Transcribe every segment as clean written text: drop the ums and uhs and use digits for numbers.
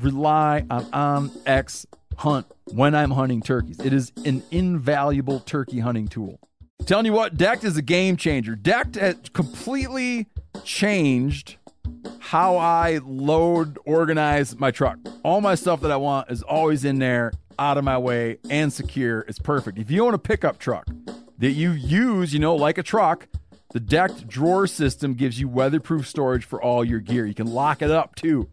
rely on OnX Hunt when I'm hunting turkeys. It is an invaluable turkey hunting tool. Telling you what, Decked is a game changer. Decked has completely changed how I load, organize my truck. All my stuff that I want is always in there, out of my way, and secure. It's perfect. If you own a pickup truck that you use, you know, like a truck, the Decked drawer system gives you weatherproof storage for all your gear. You can lock it up too.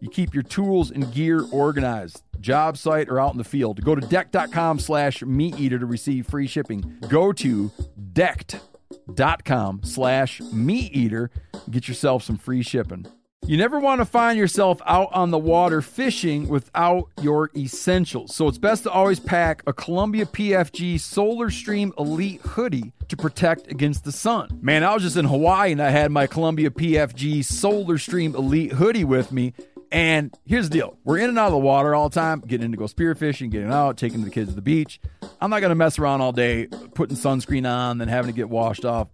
You keep your tools and gear organized, job site or out in the field. Go to decked.com/meateater to receive free shipping. Go to decked.com/meateater. Get yourself some free shipping. You never want to find yourself out on the water fishing without your essentials. So it's best to always pack a Columbia PFG Solar Stream Elite hoodie to protect against the sun. Man, I was just in Hawaii and I had my Columbia PFG Solar Stream Elite hoodie with me. And here's the deal. We're in and out of the water all the time, getting in to go spearfishing, getting out, taking the kids to the beach. I'm not going to mess around all day putting sunscreen on, then having to get washed off.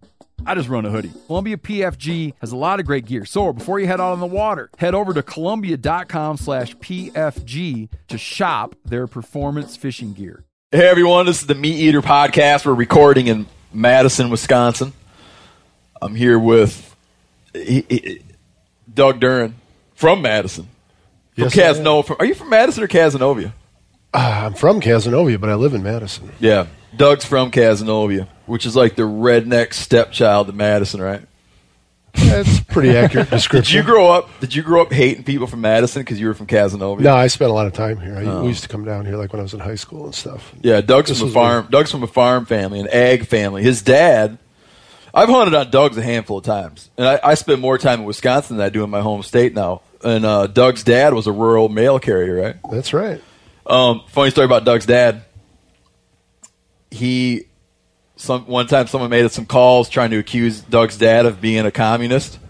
I just run a hoodie. Columbia PFG has a lot of great gear. So before you head out on the water, head over to columbia.com/PFG to shop their performance fishing gear. Hey everyone, this is the Meat Eater Podcast. We're recording in Madison, Wisconsin. I'm here with Doug Duren. From Madison. Yes, from Cazenovia. Are you from Madison or Cazenovia? I'm from Cazenovia, but I live in Madison. Yeah. Doug's from Cazenovia, which is like the redneck stepchild of Madison, right? That's a pretty accurate description. Did you grow up hating people from Madison because you were from Cazenovia? No, I spent a lot of time here. We used to come down here like when I was in high school and stuff. Yeah, Doug's from a farm family, an ag family. His dad, I've hunted on Doug's a handful of times, and I spend more time in Wisconsin than I do in my home state now. And Doug's dad was a rural mail carrier, right? That's right. Funny story about Doug's dad. One time someone made some calls trying to accuse Doug's dad of being a communist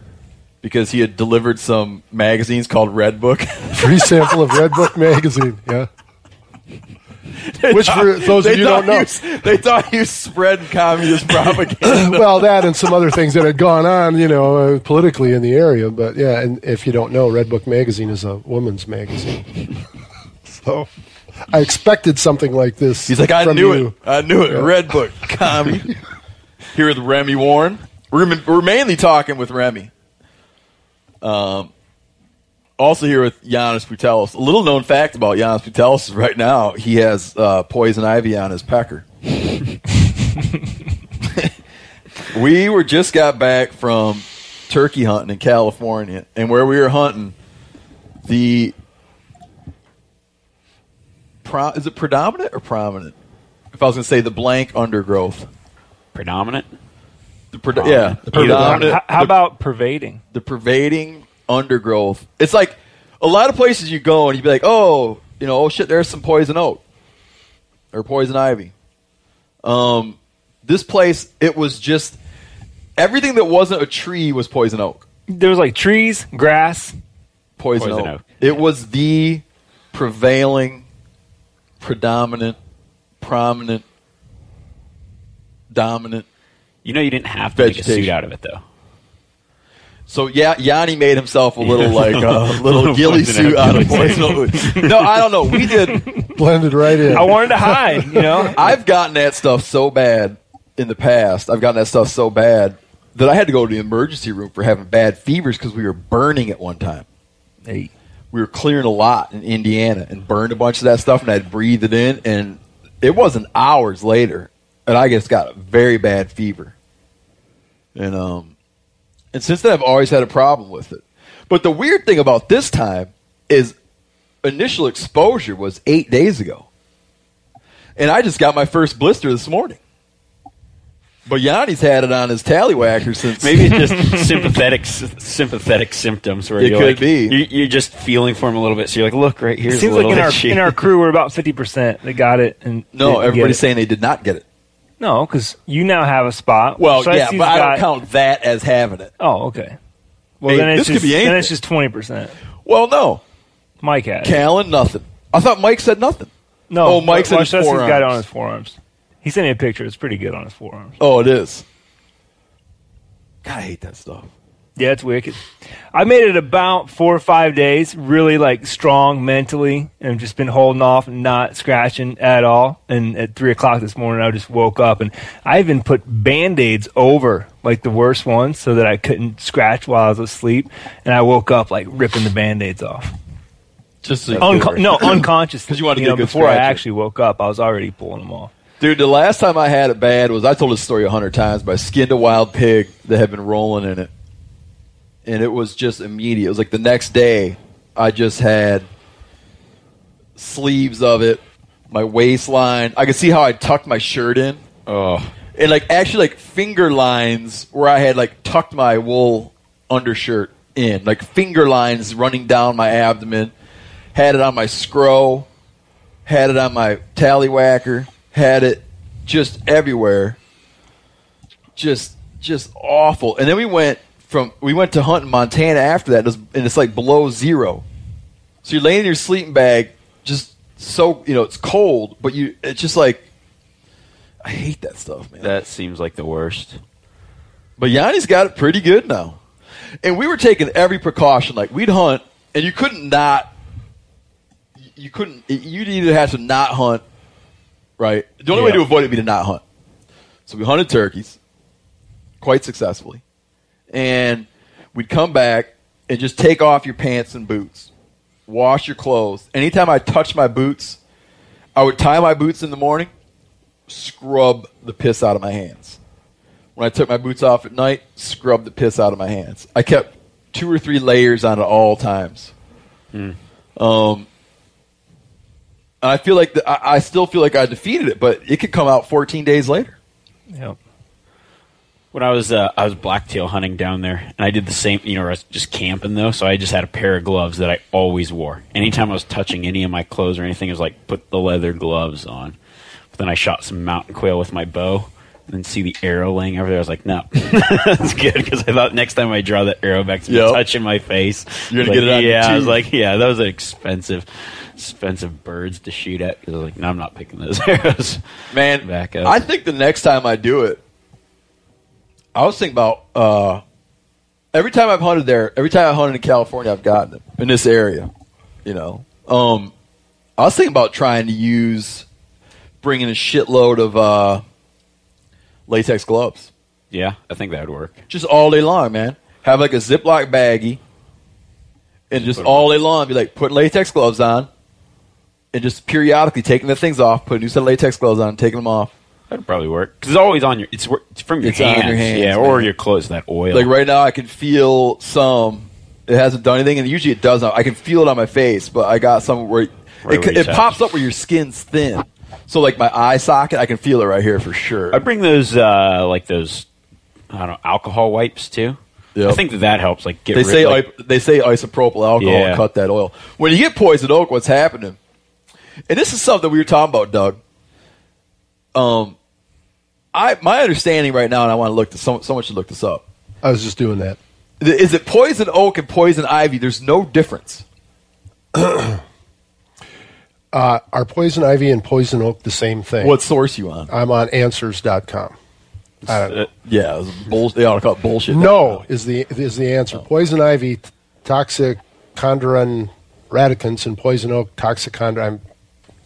because he had delivered some magazines called Red Book. Free sample of Red Book magazine, yeah. They thought he was spreading communist propaganda. Well, that and some other things that had gone on, politically in the area. But yeah, and if you don't know, Red Book magazine is a woman's magazine. So I expected something like this. He's like, I knew it. Yeah. Red Book, commie. Here with Remi Warren. We're mainly talking with Remi. Also here with Janis Putelis. A little-known fact about Janis Putelis is right now he has poison ivy on his pecker. We just got back from turkey hunting in California, and where we were hunting, is it predominant or prominent? If I was going to say the blank undergrowth. Predominant? The predominant. How about pervading? The pervading undergrowth. It's like a lot of places you go and you'd be like, there's some poison oak or poison ivy. This place, it was just everything that wasn't a tree was poison oak. There was like trees, grass, poison oak. It was the prevailing, predominant, prominent, dominant. You didn't have to vegetation. Make a suit out of it though. So yeah, Yanni made himself a little like a little ghillie suit out of poison oak. No, I don't know. We did blended right in. I wanted to hide. I've gotten that stuff so bad in the past. I've gotten that stuff so bad that I had to go to the emergency room for having bad fevers because we were burning at one time. Hey, we were clearing a lot in Indiana and burned a bunch of that stuff, and I'd breathe it in, and it wasn't hours later, and I just got a very bad fever, and And since then, I've always had a problem with it. But the weird thing about this time is initial exposure was 8 days ago. And I just got my first blister this morning. But Yanni's had it on his tallywhacker since. Maybe it's just sympathetic symptoms where it could like, be. You're just feeling for him a little bit, so you're like, look, right here. It seems like in our crew, we're about 50% that got it. And no, everybody's saying they did not get it. No, because you now have a spot. Well, yeah, but I don't count that as having it. Oh, okay. Well, hey, then it's just 20%. Well, no. Mike had it. Callan, nothing. I thought Mike said nothing. No. Oh, Mike said his forearms. He's got it on his forearms. He sent me a picture. It's pretty good on his forearms. Oh, it is. God, I hate that stuff. Yeah, it's wicked. I made it about 4 or 5 days, really like strong mentally, and I've just been holding off and not scratching at all. And at 3 o'clock this morning, I just woke up, and I even put Band-Aids over like the worst ones so that I couldn't scratch while I was asleep. And I woke up like ripping the Band-Aids off. Just so unconscious. Because you wanted to get a good before scratcher. I actually woke up, I was already pulling them off. Dude, the last time I had it bad was, I told this story 100 times, but I skinned a wild pig that had been rolling in it. And it was just immediate. It was like the next day, I just had sleeves of it, my waistline. I could see how I tucked my shirt in. Oh. And like actually like finger lines where I had like tucked my wool undershirt in. Like finger lines running down my abdomen. Had it on my scrow. Had it on my tallywhacker. Had it just everywhere, just awful. And then we went to hunt in Montana after that, and it's like below zero. So you're laying in your sleeping bag, just so it's cold, but it's just like, I hate that stuff, man. That seems like the worst. But Yanni's got it pretty good now, and we were taking every precaution. Like we'd hunt, and you'd either have to not hunt. Right. The only way to avoid it would be to not hunt. So we hunted turkeys quite successfully. And we'd come back and just take off your pants and boots. Wash your clothes. Anytime I touched my boots, I would tie my boots in the morning, scrub the piss out of my hands. When I took my boots off at night, scrub the piss out of my hands. I kept 2 or 3 layers on at all times. I feel like I still feel like I defeated it, but it could come out 14 days later. Yeah. When I was blacktail hunting down there, and I did the same. I was just camping though, so I just had a pair of gloves that I always wore. Anytime I was touching any of my clothes or anything, it was like put the leather gloves on. But then I shot some mountain quail with my bow, and then see the arrow laying over there. I was like, no, that's good, because I thought next time I draw that arrow back to touching my face, you're gonna get it. Yeah, I was like, yeah, that was expensive birds to shoot at, because I was like, no, I'm not picking those arrows. Man, back up. I think the next time I do it, I was thinking about every time I hunted in California, I've gotten it in this area. I was thinking about trying to bringing a shitload of latex gloves. Yeah, I think that would work. Just all day long, man. Have like a Ziploc baggie, and just all day long be like, put latex gloves on. And just periodically taking the things off, put a new set of latex gloves on, taking them off. That'd probably work, because it's always on your. It's from your hands. On your hands, yeah, man. Or your clothes. That oil. Like right now, I can feel some. It hasn't done anything, and usually it does. I can feel it on my face, but I got some where it pops up where your skin's thin. So like my eye socket, I can feel it right here for sure. I bring those alcohol wipes too. Yep. I think that helps. Like get they say isopropyl alcohol and cut that oil. When you get poison oak, what's happening? And this is something we were talking about, Doug. My understanding right now, and I want to look this up. Someone should look this up. I was just doing that. Is it poison oak and poison ivy? There's no difference. Are poison ivy and poison oak the same thing? What source are you on? I'm on answers.com. They ought to call it bullshit. No, is the answer. Poison ivy, toxicondrin radicans, and poison oak, toxicondrin.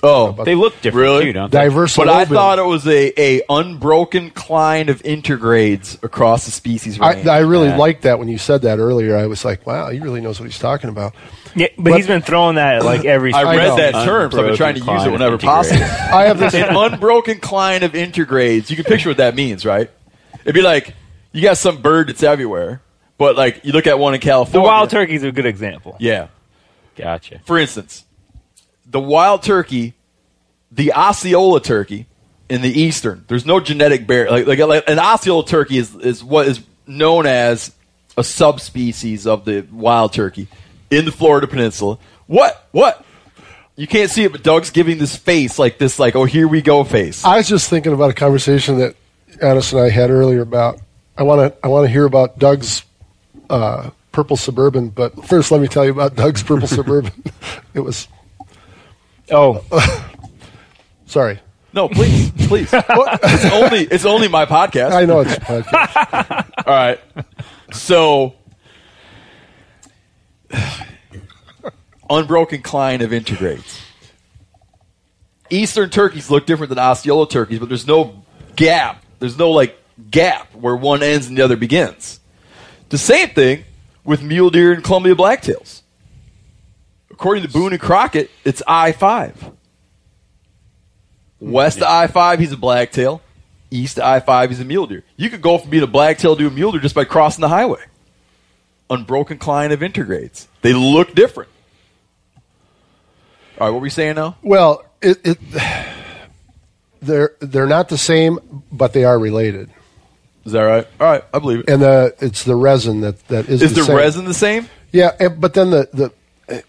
They look different, really? Too, don't they? But I thought it was a unbroken cline of intergrades across the species range. I really liked that when you said that earlier. I was like, wow, he really knows what he's talking about. Yeah, but he's been throwing that at like every. I read that term, so I've been trying to use it whenever possible. I have this an unbroken cline of intergrades. You can picture what that means, right? It'd be like you got some bird that's everywhere, but like you look at one in California. The wild turkey's a good example. Yeah, gotcha. For instance, the wild turkey, the Osceola turkey, in the eastern. There's no genetic barrier. Like an Osceola turkey is what is known as a subspecies of the wild turkey in the Florida Peninsula. What? You can't see it, but Doug's giving this face, like this, like, oh, here we go face. I was just thinking about a conversation that Addis and I had earlier about, I want to hear about Doug's purple suburban, but first let me tell you about Doug's purple suburban. It was... Oh. Sorry. No, please, please. It's only my podcast. I know it's a podcast. All right. So, unbroken cline of integrates. Eastern turkeys look different than Osceola turkeys, but there's no gap. There's no, like, gap where one ends and the other begins. The same thing with mule deer and Columbia blacktails. According to Boone and Crockett, it's I-5. West to I-5, he's a blacktail. East to I-5, he's a mule deer. You could go from being a blacktail to a mule deer just by crossing the highway. Unbroken cline of integrates. They look different. All right, what were you saying now? Well, they're not the same, but they are related. Is that right? All right, I believe it. And it's the resin that is the same. Is the resin the same? Yeah, but then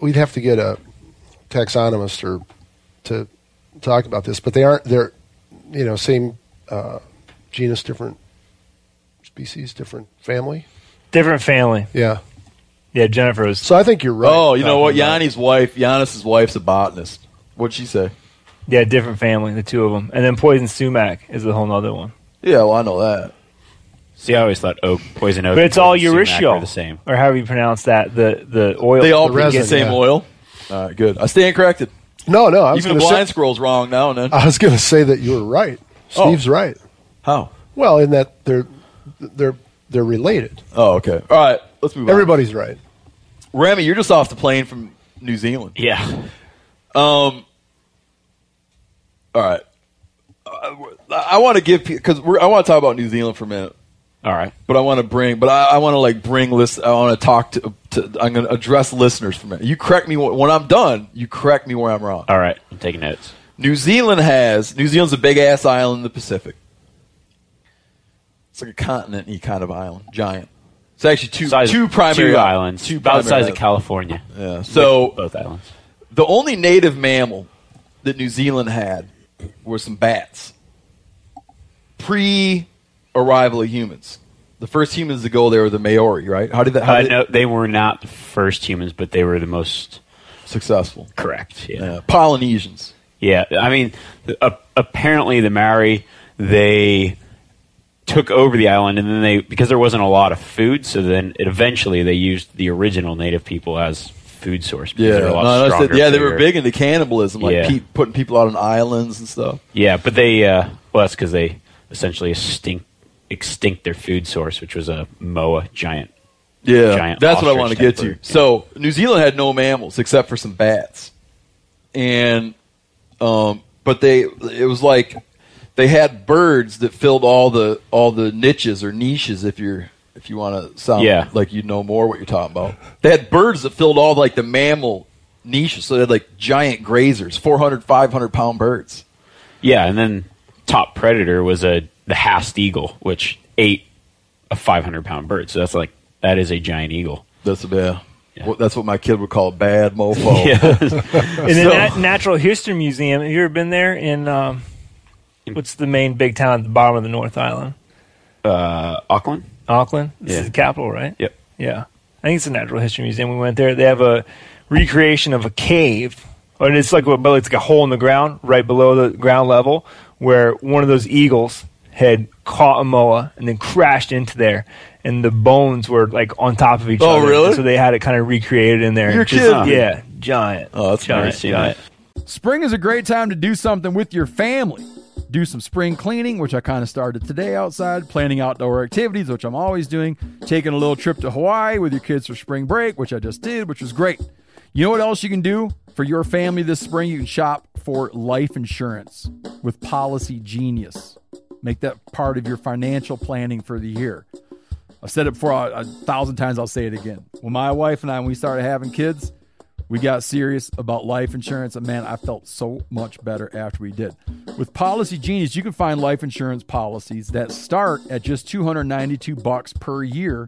we'd have to get a taxonomist or to talk about this, but they're same genus, different species, different family. Different family. Yeah. Yeah, Jennifer was... So I think you're right. Oh, you know what? Giannis's wife's a botanist. What'd she say? Yeah, different family, the two of them. And then poison sumac is a whole other one. Yeah, well, I know that. See, I always thought oak, poison oak. But it's all urushiol, the same. Or however you pronounce that, the oil. They all produce the same oil. All right, good. I stand corrected. No. Even the blind squirrel's wrong now and then. I was going to say that you were right. Steve's right. How? Well, in that they're related. Oh, okay. All right, let's move on. Everybody's right. Remi, you're just off the plane from New Zealand. Yeah. All right. I want to give because I want to talk about New Zealand for a minute. All right. I'm going to address listeners for a minute. You correct me when I'm done. You correct me where I'm wrong. All right. I'm taking notes. New Zealand's a big ass island in the Pacific. It's like a continent-y kind of island, giant. It's actually two primary islands. Two about the size of California. Yeah. So both islands. The only native mammal that New Zealand had were some bats. Pre-arrival of humans. The first humans to go there were the Maori, right? No, they were not the first humans, but they were the most... successful. Correct, yeah. Polynesians. Yeah, I mean, apparently the Maori, they took over the island, and then because there wasn't a lot of food, so then eventually they used the original native people as food source. Yeah, they were big into cannibalism, putting people out on islands and stuff. Yeah, but they... well, that's because they... essentially extinct their food source, which was a moa, giant. Yeah, giant that's what I want to get to. Yeah. So New Zealand had no mammals except for some bats. And but it was like they had birds that filled all the niches or niches if you want to sound like you know more what you're talking about. They had birds that filled all like the mammal niches. So they had like giant grazers, 400, 500-pound birds. Yeah, and then top predator was the half eagle, which ate a 500-pound bird. So that is a giant eagle. That's that's what my kid would call a bad mofo. And so, the Natural History Museum. Have you ever been there? In what's the main big town at the bottom of the North Island? Auckland. Auckland. This is the capital, right? Yep. Yeah, I think it's the Natural History Museum. We went there. They have a recreation of a cave, and it's like a hole in the ground right below the ground level, where one of those eagles had caught a moa and then crashed into there, and the bones were like on top of each other. Oh, really? So they had it kind of recreated in there. You're kidding. Yeah, giant. Oh, that's giant. Spring is a great time to do something with your family. Do some spring cleaning, which I kind of started today outside, planning outdoor activities, which I'm always doing, taking a little trip to Hawaii with your kids for spring break, which I just did, which was great. You know what else you can do for your family this spring? You can shop for life insurance with PolicyGenius. Make that part of your financial planning for the year. I've said it before 1,000 times, I'll say it again. When my wife and I, when we started having kids, we got serious about life insurance, and man, I felt so much better after we did. With PolicyGenius, you can find life insurance policies that start at just $292 per year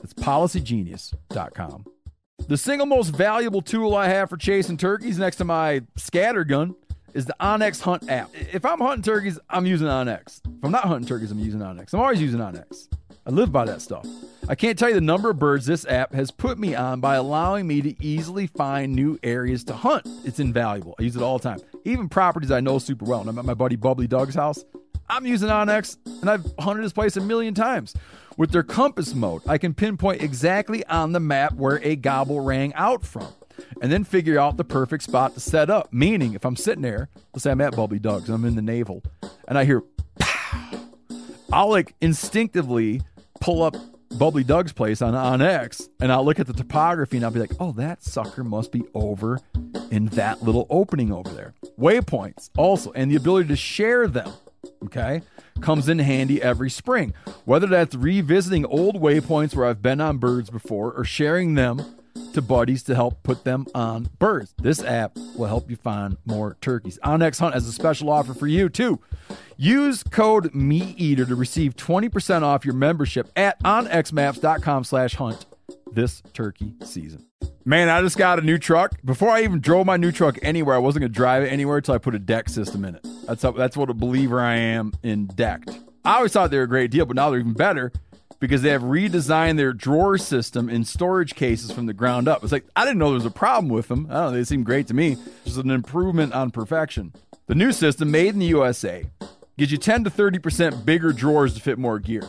That's PolicyGenius.com. The single most valuable tool I have for chasing turkeys next to my scatter gun is the OnX Hunt app. If I'm hunting turkeys, I'm using OnX. If I'm not hunting turkeys, I'm using OnX. I'm always using OnX. I live by that stuff. I can't tell you the number of birds this app has put me on by allowing me to easily find new areas to hunt. It's invaluable. I use it all the time. Even properties I know super well. And I'm at my buddy Bubbly Doug's house. I'm using OnX, and I've hunted this place 1,000,000 times. With their compass mode, I can pinpoint exactly on the map where a gobble rang out from and then figure out the perfect spot to set up. Meaning, if I'm sitting there, let's say I'm at Bubbly Doug's, and I'm in the navel, and I hear, pow! I'll like instinctively pull up Bubbly Doug's place on OnX, and I'll look at the topography, and I'll be like, oh, that sucker must be over in that little opening over there. Waypoints also, and the ability to share them. Okay, comes in handy every spring. Whether that's revisiting old waypoints where I've been on birds before or sharing them to buddies to help put them on birds. This app will help you find more turkeys. OnX Hunt has a special offer for you too. Use code MeatEater to receive 20% off your membership at onxmaps.com/hunt this turkey season. Man, I just got a new truck. Before I even drove my new truck anywhere, I wasn't going to drive it anywhere until I put a deck system in it. That's what a believer I am in Decked. I always thought they were a great deal, but now they're even better because they have redesigned their drawer system in storage cases from the ground up. It's like, I didn't know there was a problem with them. I don't know, they seem great to me. Just an improvement on perfection. The new system, made in the USA, gives you 10 to 30% bigger drawers to fit more gear.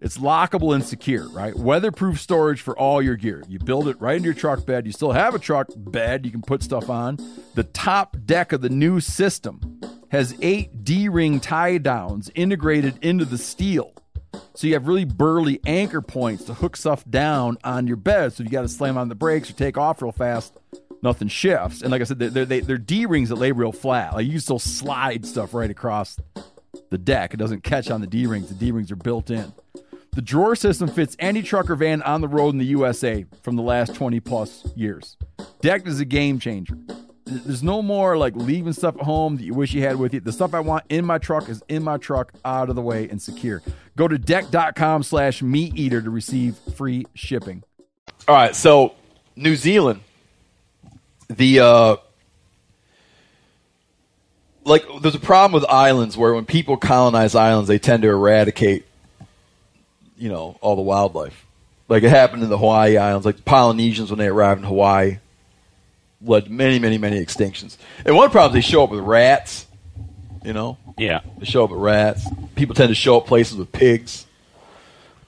It's lockable and secure, right? Weatherproof storage for all your gear. You build it right into your truck bed. You still have a truck bed you can put stuff on. The top deck of the new system has 8 D-ring tie downs integrated into the steel. So you have really burly anchor points to hook stuff down on your bed. So you got to slam on the brakes or take off real fast. Nothing shifts. And like I said, they're D-rings that lay real flat. Like you can still slide stuff right across the deck. It doesn't catch on the D-rings. The D-rings are built in. The drawer system fits any truck or van on the road in the USA from the last 20 plus years. Decked is a game changer. There's no more like leaving stuff at home that you wish you had with you. The stuff I want in my truck is in my truck, out of the way and secure. Go to decked.com/meateater to receive free shipping. All right, so New Zealand, there's a problem with islands where when people colonize islands, they tend to eradicate all the wildlife. Like it happened in the Hawaii Islands, like the Polynesians when they arrived in Hawaii led to many, many, many extinctions. And one problem is they show up with rats, Yeah. They show up with rats. People tend to show up places with pigs.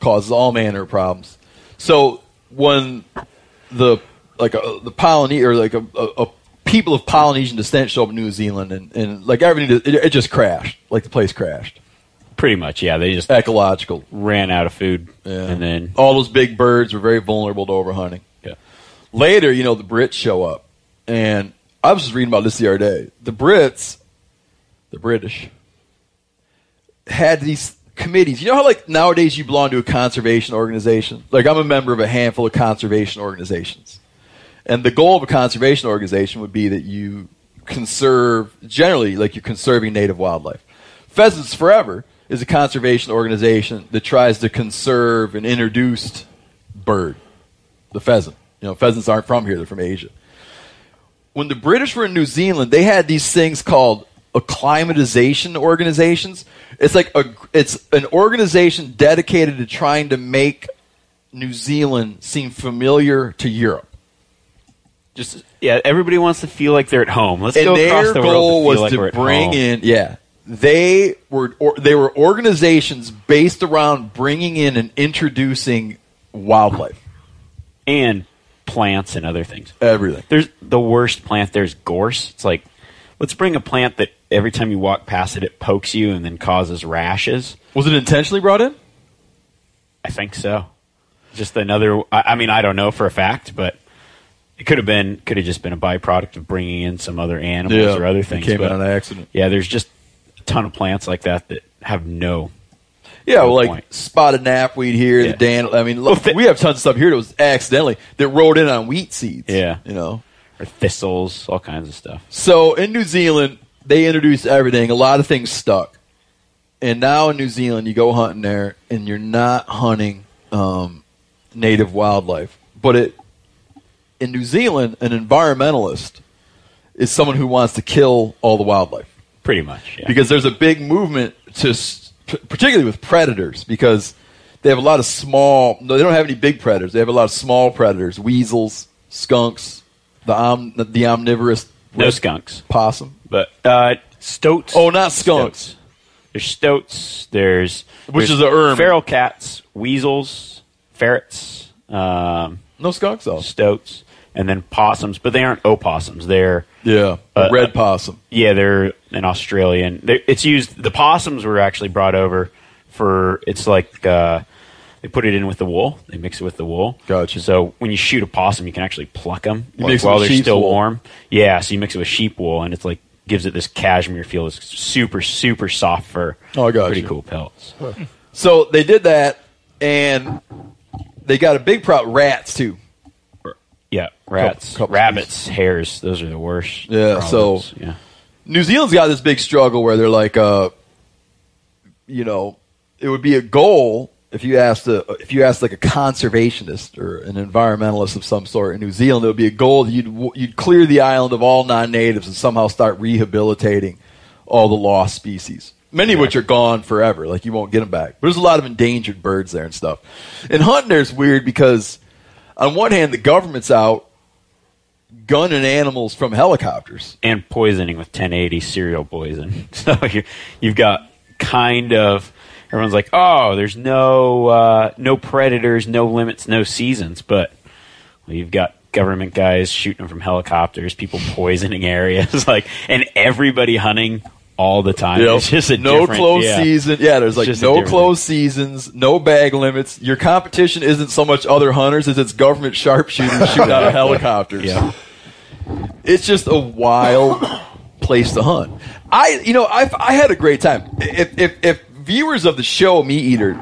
Causes all manner of problems. So when people of Polynesian descent show up in New Zealand and everything, it just crashed. Like the place crashed. Pretty much, yeah. They just ecological ran out of food, yeah. And then all those big birds were very vulnerable to overhunting. Yeah. Later, the Brits show up, and I was just reading about this the other day. The British, had these committees. You know how nowadays you belong to a conservation organization? Like I'm a member of a handful of conservation organizations, and the goal of a conservation organization would be that you conserve generally, like you're conserving native wildlife. Pheasants Forever is a conservation organization that tries to conserve an introduced bird, the pheasant. Pheasants aren't from here. They're from Asia. When the British were in New Zealand, they had these things called acclimatization organizations. It's an organization dedicated to trying to make New Zealand seem familiar to Europe. Everybody wants to feel like they're at home. Let's go across the world. Their goal was to bring in, yeah. They were organizations based around bringing in and introducing wildlife. And plants and other things. Everything. There's the worst plant. There's gorse. It's like Let's bring a plant that every time you walk past it, it pokes you and then causes rashes. Was it intentionally brought in? I think so. Just another, I mean, I don't know for a fact, but it could have just been a byproduct of bringing in some other animals or other things. It came out on accident. Yeah, there's just a ton of plants like that have no. Yeah, well, like point. Spotted knapweed here, the dandelion. I mean, look, we have tons of stuff here that was accidentally that rolled in on wheat seeds. Yeah, you know, or thistles, all kinds of stuff. So in New Zealand, they introduced everything. A lot of things stuck, and now in New Zealand, you go hunting there, and you're not hunting native wildlife. But in New Zealand, an environmentalist is someone who wants to kill all the wildlife, pretty much, yeah. Because there's a big movement to. Particularly with predators, because they have a lot of small. No, they don't have any big predators. They have a lot of small predators: weasels, skunks, the omnivorous. No skunks. Possum, but stoats. Oh, not skunks. There's stoats. There's is a herb. Feral cats, weasels, ferrets. No skunks though. Stoats, and then possums, but they aren't opossums. They're red possum. Yeah, they're an Australian. It's used. The possums were actually brought over for. It's like they put it in with the wool. They mix it with the wool. Gotcha. So when you shoot a possum, you can actually pluck them while they're still warm. Yeah. So you mix it with sheep wool, and it's like gives it this cashmere feel. It's super super soft fur. Oh, I got pretty cool pelts. Huh. So they did that, and they got a big problem. Rats too. Yeah, rats, rabbits, hares. Those are the worst. Yeah, problems. So yeah. New Zealand's got this big struggle where they're like, it would be a goal if you asked like a conservationist or an environmentalist of some sort in New Zealand, it would be a goal that you'd clear the island of all non-natives and somehow start rehabilitating all the lost species, many of which are gone forever. Like you won't get them back. But there's a lot of endangered birds there and stuff. And hunting there's weird because. On one hand, the government's out gunning animals from helicopters. And poisoning with 1080 cereal poison. So you've got kind of, everyone's like, oh, there's no predators, no limits, no seasons. But you've got government guys shooting from helicopters, people poisoning areas, and everybody hunting all the time. Yep. It's just no close season. Yeah, there's like no close seasons, no bag limits. Your competition isn't so much other hunters as it's government sharpshooters shooting out of helicopters. Yeah. It's just a wild place to hunt. I had a great time. If viewers of the show Meat Eater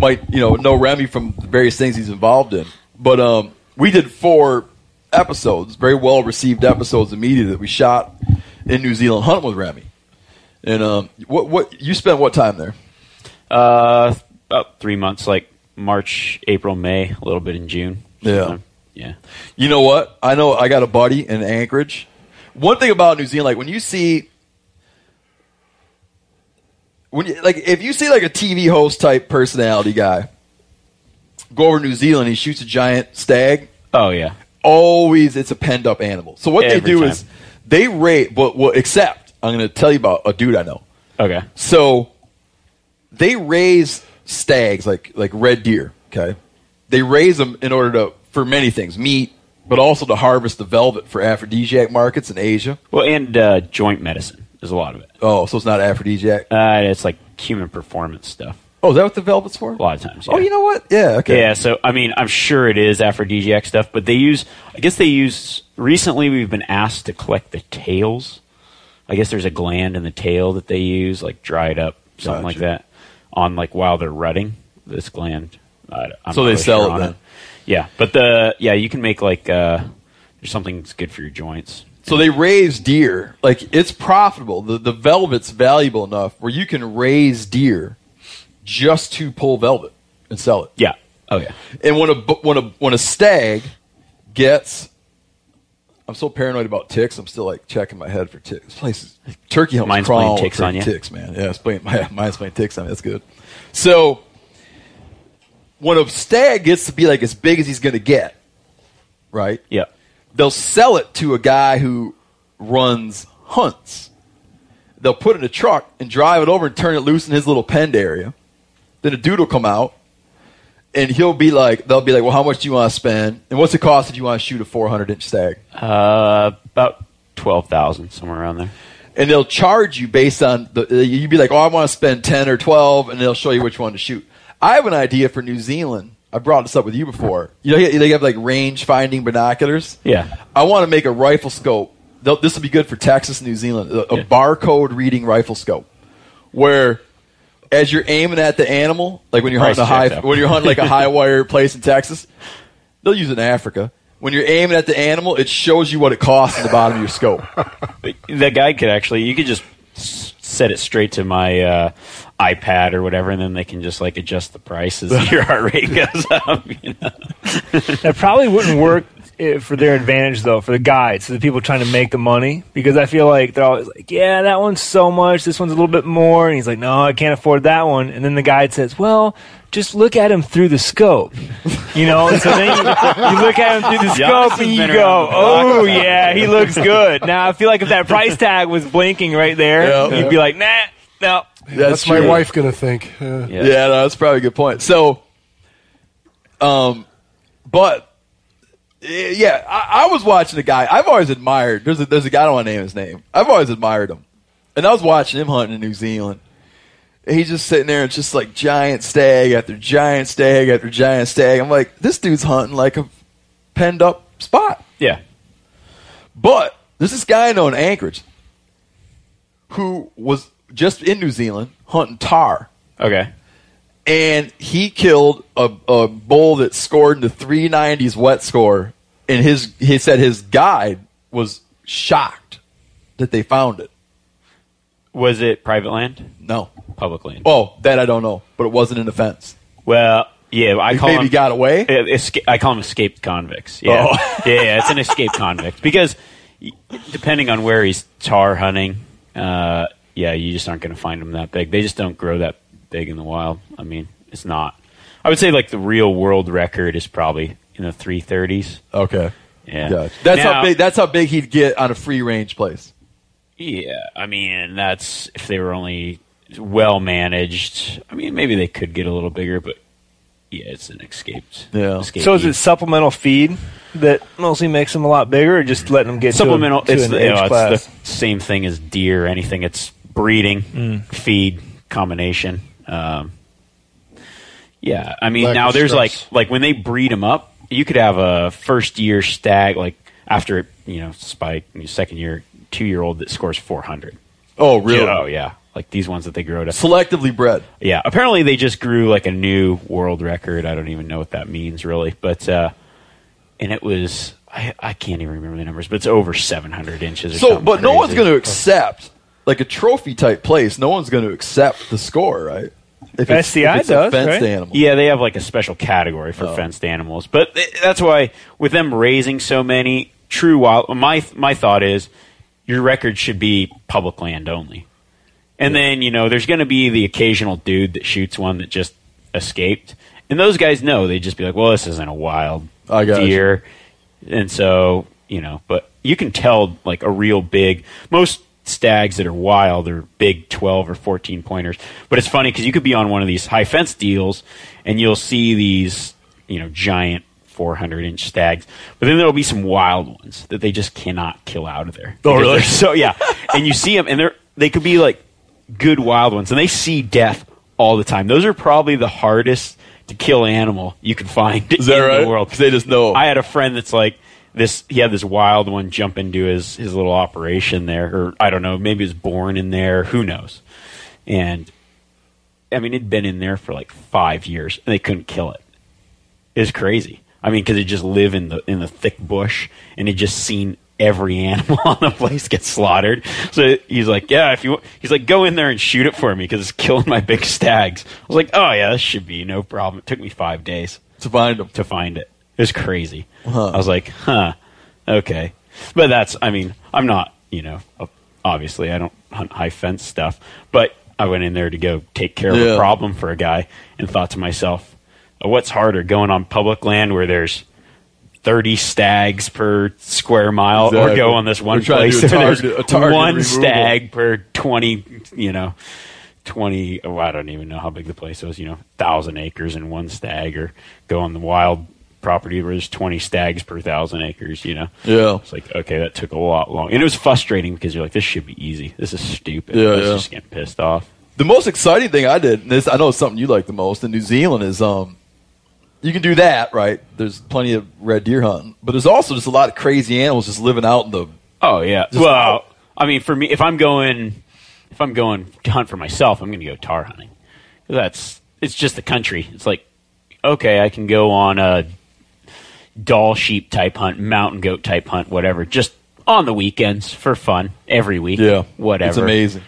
might know Remi from various things he's involved in, but we did 4 episodes, very well received episodes of Meat Eater that we shot. In New Zealand, hunting with Remi, and what you spent what time there? About 3 months, like March, April, May, a little bit in June. Sometime. Yeah. You know what? I know I got a buddy in Anchorage. One thing about New Zealand, like if you see like a TV host type personality guy, go over to New Zealand, he shoots a giant stag. Oh yeah. Always, it's a penned up animal. So what they do is. They rate, except I'm going to tell you about a dude I know. Okay. So they raise stags like red deer. Okay. They raise them in order for many things, meat, but also to harvest the velvet for aphrodisiac markets in Asia. Well, and joint medicine. There's a lot of it. Oh, so it's not aphrodisiac? It's like human performance stuff. Oh, is that what the velvet's for? A lot of times, yeah. Oh, you know what? Yeah, okay. Yeah, so, I mean, I'm sure it is aphrodisiac stuff, but recently we've been asked to collect the tails. I guess there's a gland in the tail that they use, like dried up, something like that, on like while they're rutting, this gland. So they sell it then? Yeah, but you can make like, there's something that's good for your joints. So they raise deer. Like, it's profitable. The velvet's valuable enough where you can raise deer. Just to pull velvet and sell it. Yeah. Oh yeah. And when a stag gets, I'm so paranoid about ticks. I'm still like checking my head for ticks. Places turkey helps mine's crawl ticks on you. Ticks, man. Yeah, it's mine's playing ticks on me. That's good. So when a stag gets to be like as big as he's going to get, right? Yeah. They'll sell it to a guy who runs hunts. They'll put it in a truck and drive it over and turn it loose in his little penned area. Then a dude will come out, and they'll be like, well, how much do you want to spend? And what's it cost if you want to shoot a 400-inch stag? About $12,000, somewhere around there. And they'll charge you based on you'd be like, oh, I want to spend 10 or 12, and they'll show you which one to shoot. I have an idea for New Zealand. I brought this up with you before. You know, they have like range finding binoculars. Yeah. I want to make a rifle scope. This will be good for Texas, New Zealand. A barcode reading rifle scope, where as you're aiming at the animal, like when you're hunting like a high wire place in Texas, they'll use it in Africa. When you're aiming at the animal, it shows you what it costs in the bottom of your scope. That guide could actually, you could just set it straight to my iPad or whatever, and then they can just like adjust the price as your heart rate goes up. You know? That probably wouldn't work for their advantage, though, for the guides, for the people trying to make the money, because I feel like they're always like, yeah, that one's so much, this one's a little bit more, and he's like, no, I can't afford that one. And then the guide says, well, just look at him through the scope. You know, so then you look at him through the scope and you go, oh, yeah, he looks good. Now, I feel like if that price tag was blinking right there, you'd be like, nah, no. That's my wife going to think. No, that's probably a good point. So, but... Yeah, I was watching a guy I've always admired. There's a guy, I don't want to name his name. I've always admired him. And I was watching him hunting in New Zealand. And he's just sitting there and it's just like giant stag after giant stag after giant stag. I'm like, this dude's hunting like a penned up spot. Yeah. But there's this guy I know in Anchorage who was just in New Zealand hunting tar. Okay. And he killed a bull that scored in the 390s wet score. And he said his guide was shocked that they found it. Was it private land? No. Public land. Oh, that I don't know. But it wasn't an offense. Well, yeah. Maybe got away? I call them escaped convicts. Yeah. Oh. Yeah, it's an escaped convict. Because depending on where he's tar hunting, you just aren't going to find them that big. They just don't grow that big in the wild. I mean, it's not. I would say like the real world record is probably in the 330s. Okay. Yeah. Gotcha. That's how big he'd get on a free range place. Yeah. I mean, that's if they were only well managed. I mean, maybe they could get a little bigger, but yeah, it's an escaped. Yeah. So is it supplemental feed that mostly makes them a lot bigger, or just letting them get supplemental? It's the same thing as deer or anything. It's breeding, feed combination. I mean, now there's like when they breed them up, you could have a first year stag, like after, you know, spike, second year, 2 year old that scores 400. Oh, really? Oh, yeah. Like these ones that they grow to selectively bred. Yeah. Apparently they just grew like a new world record. I don't even know what that means really. But, and it was, I can't even remember the numbers, but it's over 700 inches. Or so, but no one's going to accept like a trophy type place. No one's going to accept the score, right? If it's, SCI if it's does, a fenced right? animal. Yeah, they have like a special category for fenced animals. But that's why with them raising so many true wild, my thought is your record should be public land only. And then, you know, there's going to be the occasional dude that shoots one that just escaped. And those guys know. They'd just be like, well, this isn't a wild deer. You. And so, you know, but you can tell like a real big, most stags that are wild are big 12 or 14 pointers. But it's funny because you could be on one of these high fence deals and you'll see these, you know, giant 400 inch stags, but then there'll be some wild ones that they just cannot kill out of there. Oh, really? So yeah. And you see them and they could be like good wild ones and they see death all the time. Those are probably the hardest to kill animal you can find in the world. They just know. I had a friend that's like, he had this wild one jump into his little operation there, or I don't know, maybe it was born in there, who knows. And, I mean, it'd been in there for like 5 years, and they couldn't kill it. It was crazy. I mean, because it just lived in the thick bush, and it just seen every animal on the place get slaughtered. So he's like, yeah, if you want, he's like, go in there and shoot it for me, because it's killing my big stags. I was like, oh yeah, this should be no problem. It took me 5 days. To find it. It was crazy. Huh. I was like, huh, okay. But that's, I mean, I'm not, you know, obviously I don't hunt high fence stuff, but I went in there to go take care of a problem for a guy and thought to myself, what's harder, going on public land where there's 30 stags per square mile or go on this one place where there's one stag per 20, you know, 20, oh, I don't even know how big the place was, you know, 1,000 acres and one stag, or go on the wild property where there's 20 stags per 1,000 acres, you know? Yeah. It's like, okay, that took a lot long. And it was frustrating because you're like, this should be easy. This is stupid. Yeah, I was just getting pissed off. The most exciting thing I did, and this, I know it's something you like the most, in New Zealand is you can do that, right? There's plenty of red deer hunting. But there's also just a lot of crazy animals just living out in the... Oh, yeah. Well, I mean, for me, if I'm going to hunt for myself, I'm going to go tar hunting. It's just the country. It's like, okay, I can go on a doll sheep type hunt, mountain goat type hunt, whatever, just on the weekends for fun, every week, whatever. It's amazing.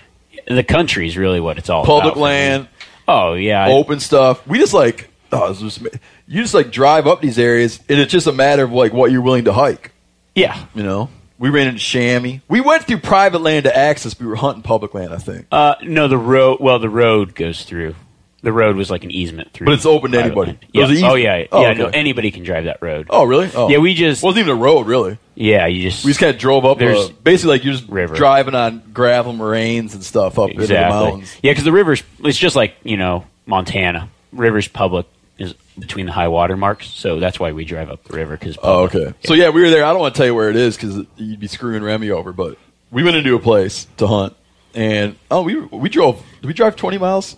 The country is really what it's all about. Public land. Oh, yeah. Open stuff. We just like, you just like drive up these areas, and it's just a matter of like what you're willing to hike. Yeah. You know? We ran into chamois. We went through private land to access, but we were hunting public land, I think. No, the road goes through. The road was like an easement through. But it's open to anybody. Yep. Oh, yeah. Oh, yeah, okay. No, anybody can drive that road. Oh, really? Oh. Yeah, it wasn't even a road, really. Yeah, we just kind of drove up. Basically, like, you're just driving on gravel moraines and stuff up into the mountains. Yeah, because the river's, it's just like, you know, Montana. River's public is between the high water marks, so that's why we drive up the river. Okay. So, yeah, we were there. I don't want to tell you where it is because you'd be screwing Remi over, but we went into a place to hunt, and, did we drive 20 miles?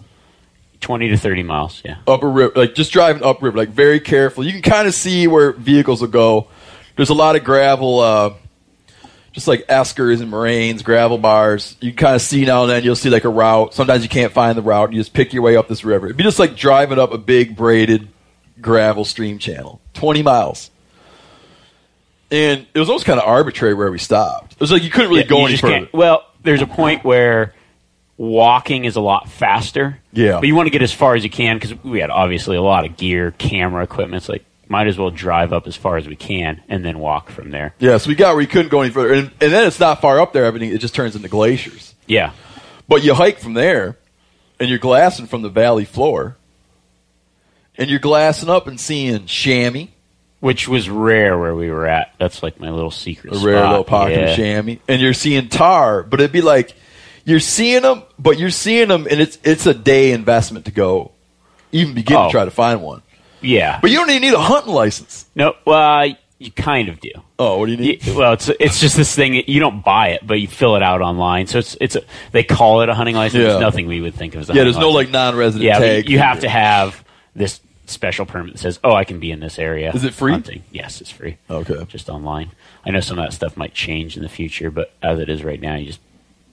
20 to 30 miles, yeah. Upper river, like just driving upriver, like very careful. You can kind of see where vehicles will go. There's a lot of gravel, just like eskers and moraines, gravel bars. You can kind of see now and then, you'll see like a route. Sometimes you can't find the route. You just pick your way up this river. It'd be just like driving up a big braided gravel stream channel, 20 miles. And it was always kind of arbitrary where we stopped. It was like you couldn't really go any further. Well, there's a point where walking is a lot faster, but you want to get as far as you can because we had obviously a lot of gear, camera equipment. It's like might as well drive up as far as we can and then walk from there. Yeah, so we got where you couldn't go any further, and then it's not far up there. Everything it just turns into glaciers. Yeah, but you hike from there, and you're glassing from the valley floor, and you're glassing up and seeing chamois, which was rare where we were at. That's like my little secret spot. A rare little pocket of chamois, and you're seeing tar, but it'd be like. You're seeing them, but you're seeing them, and it's a day investment to go even begin to try to find one. Yeah. But you don't even need a hunting license. No, well, you kind of do. Oh, what do you need? Well, it's just this thing. You don't buy it, but you fill it out online. So they call it a hunting license. Yeah. There's nothing we would think of as a hunting license. Yeah, there's no like non-resident tag. You have to have this special permit that says, I can be in this area. Is it free? Hunting. Yes, it's free. Okay. Just online. I know some of that stuff might change in the future, but as it is right now, you just...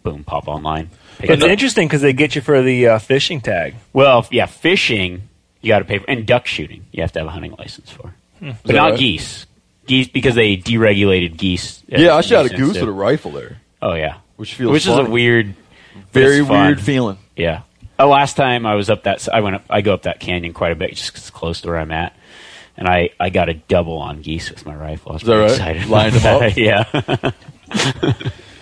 boom, pop online. It's interesting because they get you for the fishing tag. Well, yeah, fishing, you got to pay for. And duck shooting, you have to have a hunting license for. But not right? Geese, because they deregulated geese. Yeah, I shot a goose with a rifle there. Oh, yeah. Which funny. Is a weird... Very weird feeling. Yeah. Last time I was up that... I go up that canyon quite a bit just because it's close to where I'm at. And I got a double on geese with my rifle. I was pretty excited. Lined them up? Yeah.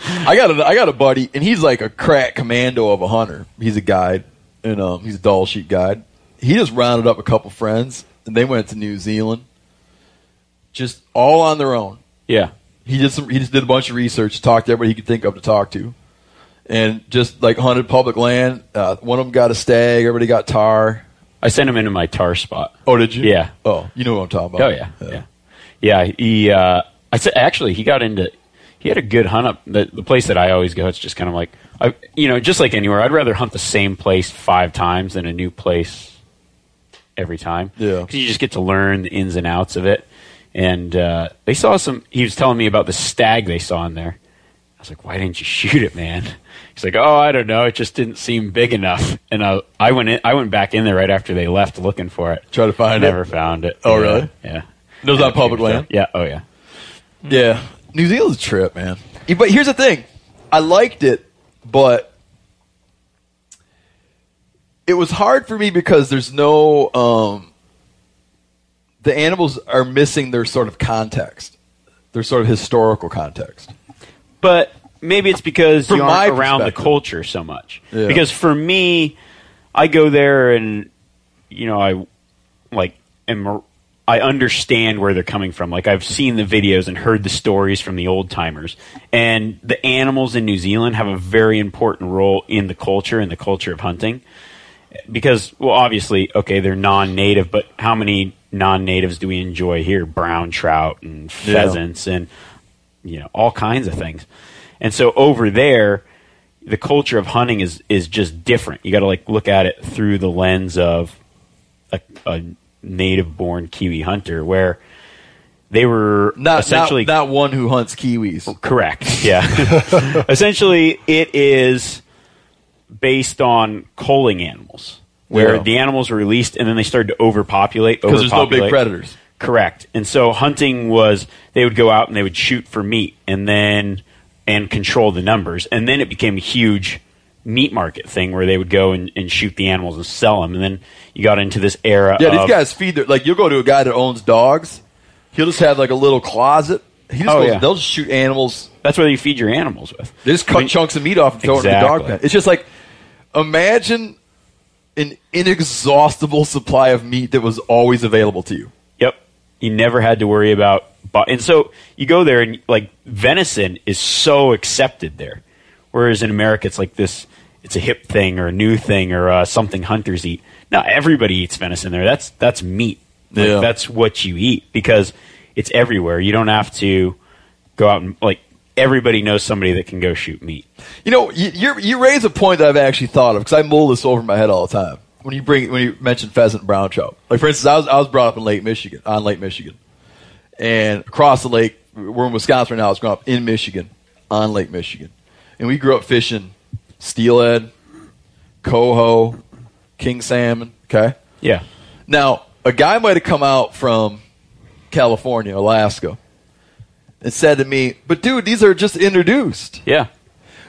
I got a buddy, and he's like a crack commando of a hunter. He's a guide, and he's a doll sheep guide. He just rounded up a couple friends, and they went to New Zealand, just all on their own. Yeah, he just did a bunch of research, talked to everybody he could think of to talk to, and just like hunted public land. One of them got a stag. Everybody got tar. I sent him into my tar spot. Oh, did you? Yeah. Oh, you know what I'm talking about. Oh yeah. He I said actually he got into. He had a good hunt up the place that I always go. It's just kind of like, just like anywhere. I'd rather hunt the same place 5 times than a new place every time. Yeah, because you just get to learn the ins and outs of it. And they saw he was telling me about the stag they saw in there. I was like, why didn't you shoot it, man? He's like, I don't know. It just didn't seem big enough. And I went back in there right after they left looking for it. Try to find it. Never found it. Oh, really? Yeah. It was on public land? Yeah. Oh, yeah. Yeah. New Zealand's a trip, man. But here's the thing. I liked it, but it was hard for me because there's no... the animals are missing their sort of context, their sort of historical context. But maybe it's because you aren't around the culture so much. Yeah. Because for me, I go there and, I like... I understand where they're coming from. Like, I've seen the videos and heard the stories from the old timers. And the animals in New Zealand have a very important role in the culture of hunting. Because, well, obviously, okay, they're non-native, but how many non-natives do we enjoy here? Brown trout and pheasants and, you know, all kinds of things. And so over there, the culture of hunting is just different. You got to like look at it through the lens of a native-born Kiwi hunter, where they were essentially not one who hunts Kiwis. Correct. Yeah. Essentially, it is based on culling animals, where the animals were released and then they started to overpopulate. Because there's no big predators. Correct. And so hunting was they would go out and they would shoot for meat, and then. And control the numbers. And then it became a huge meat market thing where they would go and shoot the animals and sell them. And then you got into this era of... these guys feed their... Like, you'll go to a guy that owns dogs. He'll just have, like, a little closet. He just goes, they'll just shoot animals. That's what you feed your animals with. They just cut chunks of meat off and throw it in the dog pen. It's just like... Imagine an inexhaustible supply of meat that was always available to you. Yep. You never had to worry about... And so you go there and like venison is so accepted there, whereas in America it's like this, it's a hip thing or a new thing or something hunters eat. Now everybody eats venison there. That's meat. Like, that's what you eat because it's everywhere. You don't have to go out and like everybody knows somebody that can go shoot meat. You know, you raise a point that I've actually thought of because I mull this over my head all the time when you mention pheasant and brown trout. Like for instance, I was brought up in Lake Michigan. And across the lake, we're in Wisconsin right now. It's growing up in Michigan, on Lake Michigan. And we grew up fishing steelhead, coho, king salmon, okay? Yeah. Now, a guy might have come out from California, Alaska, and said to me, but dude, these are just introduced. Yeah.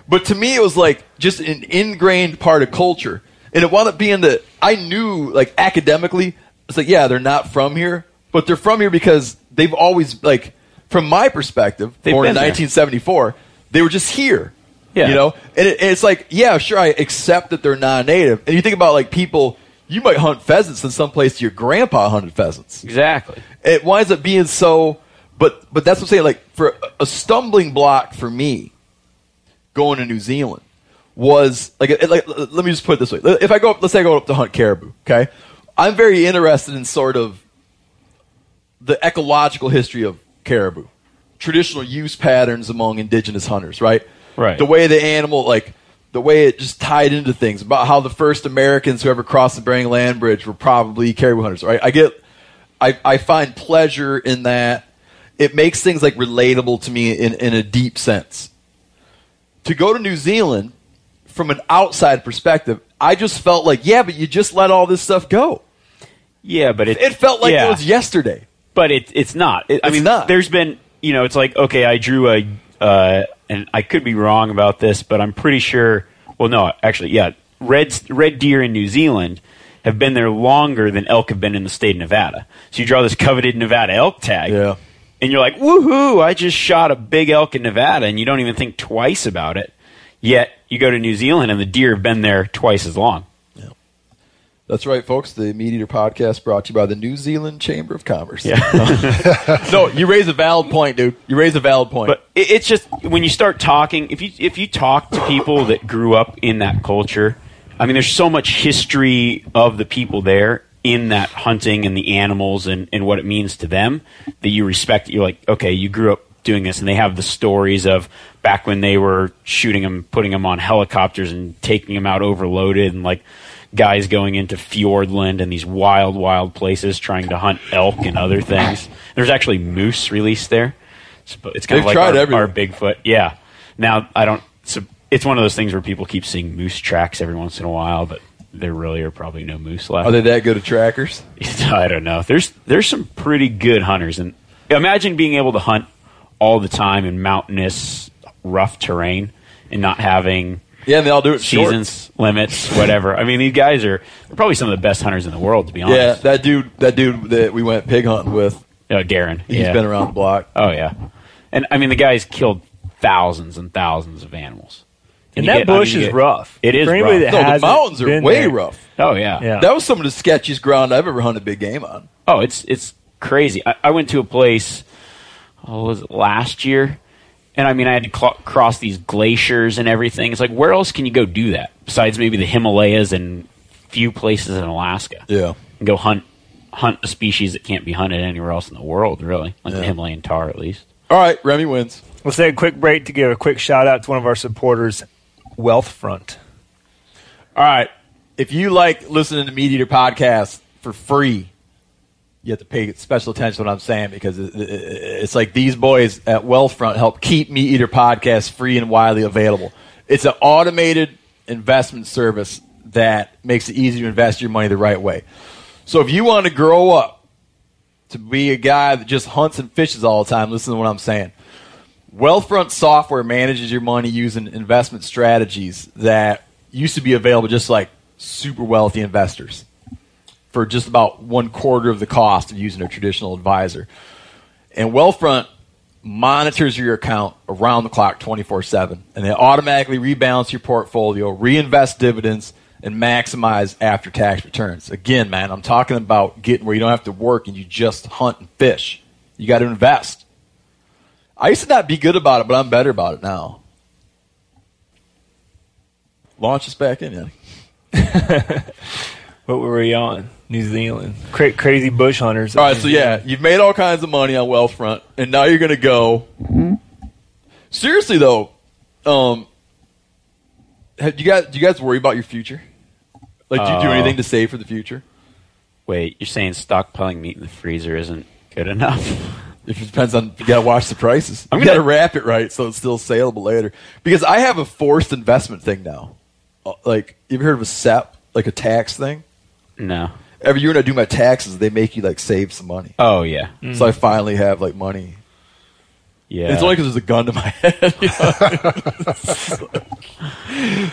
But to me, it was like just an ingrained part of culture. And it wound up being that I knew, like, academically, it's like, yeah, they're not from here, but they're from here because... They've always, like, from my perspective, born in 1974, they were just here, you know? And it's like, yeah, sure, I accept that they're non-native. And you think about, like, people, you might hunt pheasants in some place your grandpa hunted pheasants. Exactly. It winds up being so, but that's what I'm saying, like, for a stumbling block for me going to New Zealand was, like let me just put it this way. If I go up, let's say I go up to hunt caribou, okay? I'm very interested in sort of, the ecological history of caribou, traditional use patterns among indigenous hunters, right? Right. The way the animal, like, the way it just tied into things, about how the first Americans who ever crossed the Bering Land Bridge were probably caribou hunters, right? I find pleasure in that. It makes things, like, relatable to me in a deep sense. To go to New Zealand, from an outside perspective, I just felt like, yeah, but you just let all this stuff go. Yeah, but it felt like it was yesterday. But it's not. I mean, there's been, you know, it's like, okay, I drew and I could be wrong about this, but I'm pretty sure, well, no, actually, yeah, red deer in New Zealand have been there longer than elk have been in the state of Nevada. So you draw this coveted Nevada elk tag, and you're like, woohoo, I just shot a big elk in Nevada, and you don't even think twice about it. Yet you go to New Zealand, and the deer have been there twice as long. That's right, folks. The Meat Eater podcast brought to you by the New Zealand Chamber of Commerce. Yeah. No, you raise a valid point, dude. You raise a valid point. But it's just when you start talking, if you talk to people that grew up in that culture, I mean, there's so much history of the people there in that hunting and the animals and what it means to them that you respect. You're like, okay, you grew up doing this, and they have the stories of back when they were shooting them, putting them on helicopters and taking them out overloaded and like, guys going into Fiordland and these wild, wild places trying to hunt elk and other things. There's actually moose released there. It's kind of like our Bigfoot. Yeah. Now, it's one of those things where people keep seeing moose tracks every once in a while, but there really are probably no moose left. Are they that good at trackers? I don't know. There's some pretty good hunters. And imagine being able to hunt all the time in mountainous, rough terrain and not having... Yeah, and they all do it seasons, short. Limits, whatever. I mean, these guys are probably some of the best hunters in the world, to be honest. Yeah, that dude that we went pig hunting with. Darren. He's been around the block. Oh, yeah. And, I mean, the guy's killed thousands and thousands of animals. And that bush is rough. It is rough. The mountains are way rough. Oh, yeah. That was some of the sketchiest ground I've ever hunted big game on. Oh, it's crazy. I went to a place, was it last year? And, I mean, I had to cross these glaciers and everything. It's like, where else can you go do that besides maybe the Himalayas and few places in Alaska? Yeah. And go hunt hunt a species that can't be hunted anywhere else in the world, really, like the Himalayan tar at least. All right, Remi wins. Let's take a quick break to give a quick shout-out to one of our supporters, Wealthfront. All right, if you like listening to Meat Eater Podcast for free, you have to pay special attention to what I'm saying, because it's like these boys at Wealthfront help keep Meat Eater Podcast free and widely available. It's an automated investment service that makes it easy to invest your money the right way. So if you want to grow up to be a guy that just hunts and fishes all the time, listen to what I'm saying. Wealthfront software manages your money using investment strategies that used to be available just like super wealthy investors for just about 1/4 of the cost of using a traditional advisor. And Wealthfront monitors your account around the clock 24/7, and they automatically rebalance your portfolio, reinvest dividends, and maximize after-tax returns. Again, man, I'm talking about getting where you don't have to work and you just hunt and fish. You got to invest. I used to not be good about it, but I'm better about it now. Launch us back in, yeah. What were we on? New Zealand. Crazy bush hunters. All right, so yeah, you've made all kinds of money on Wealthfront, and now you're going to go. Seriously, though, do you guys worry about your future? Like, do you do anything to save for the future? Wait, you're saying stockpiling meat in the freezer isn't good enough? It depends on, you got to watch the prices. You got to wrap it right so it's still saleable later. Because I have a forced investment thing now. Like, you ever heard of a SEP, like a tax thing? No. Every year when I do my taxes, they make you, like, save some money. Oh, yeah. Mm-hmm. So I finally have, like, money. Yeah. It's only because there's a gun to my head.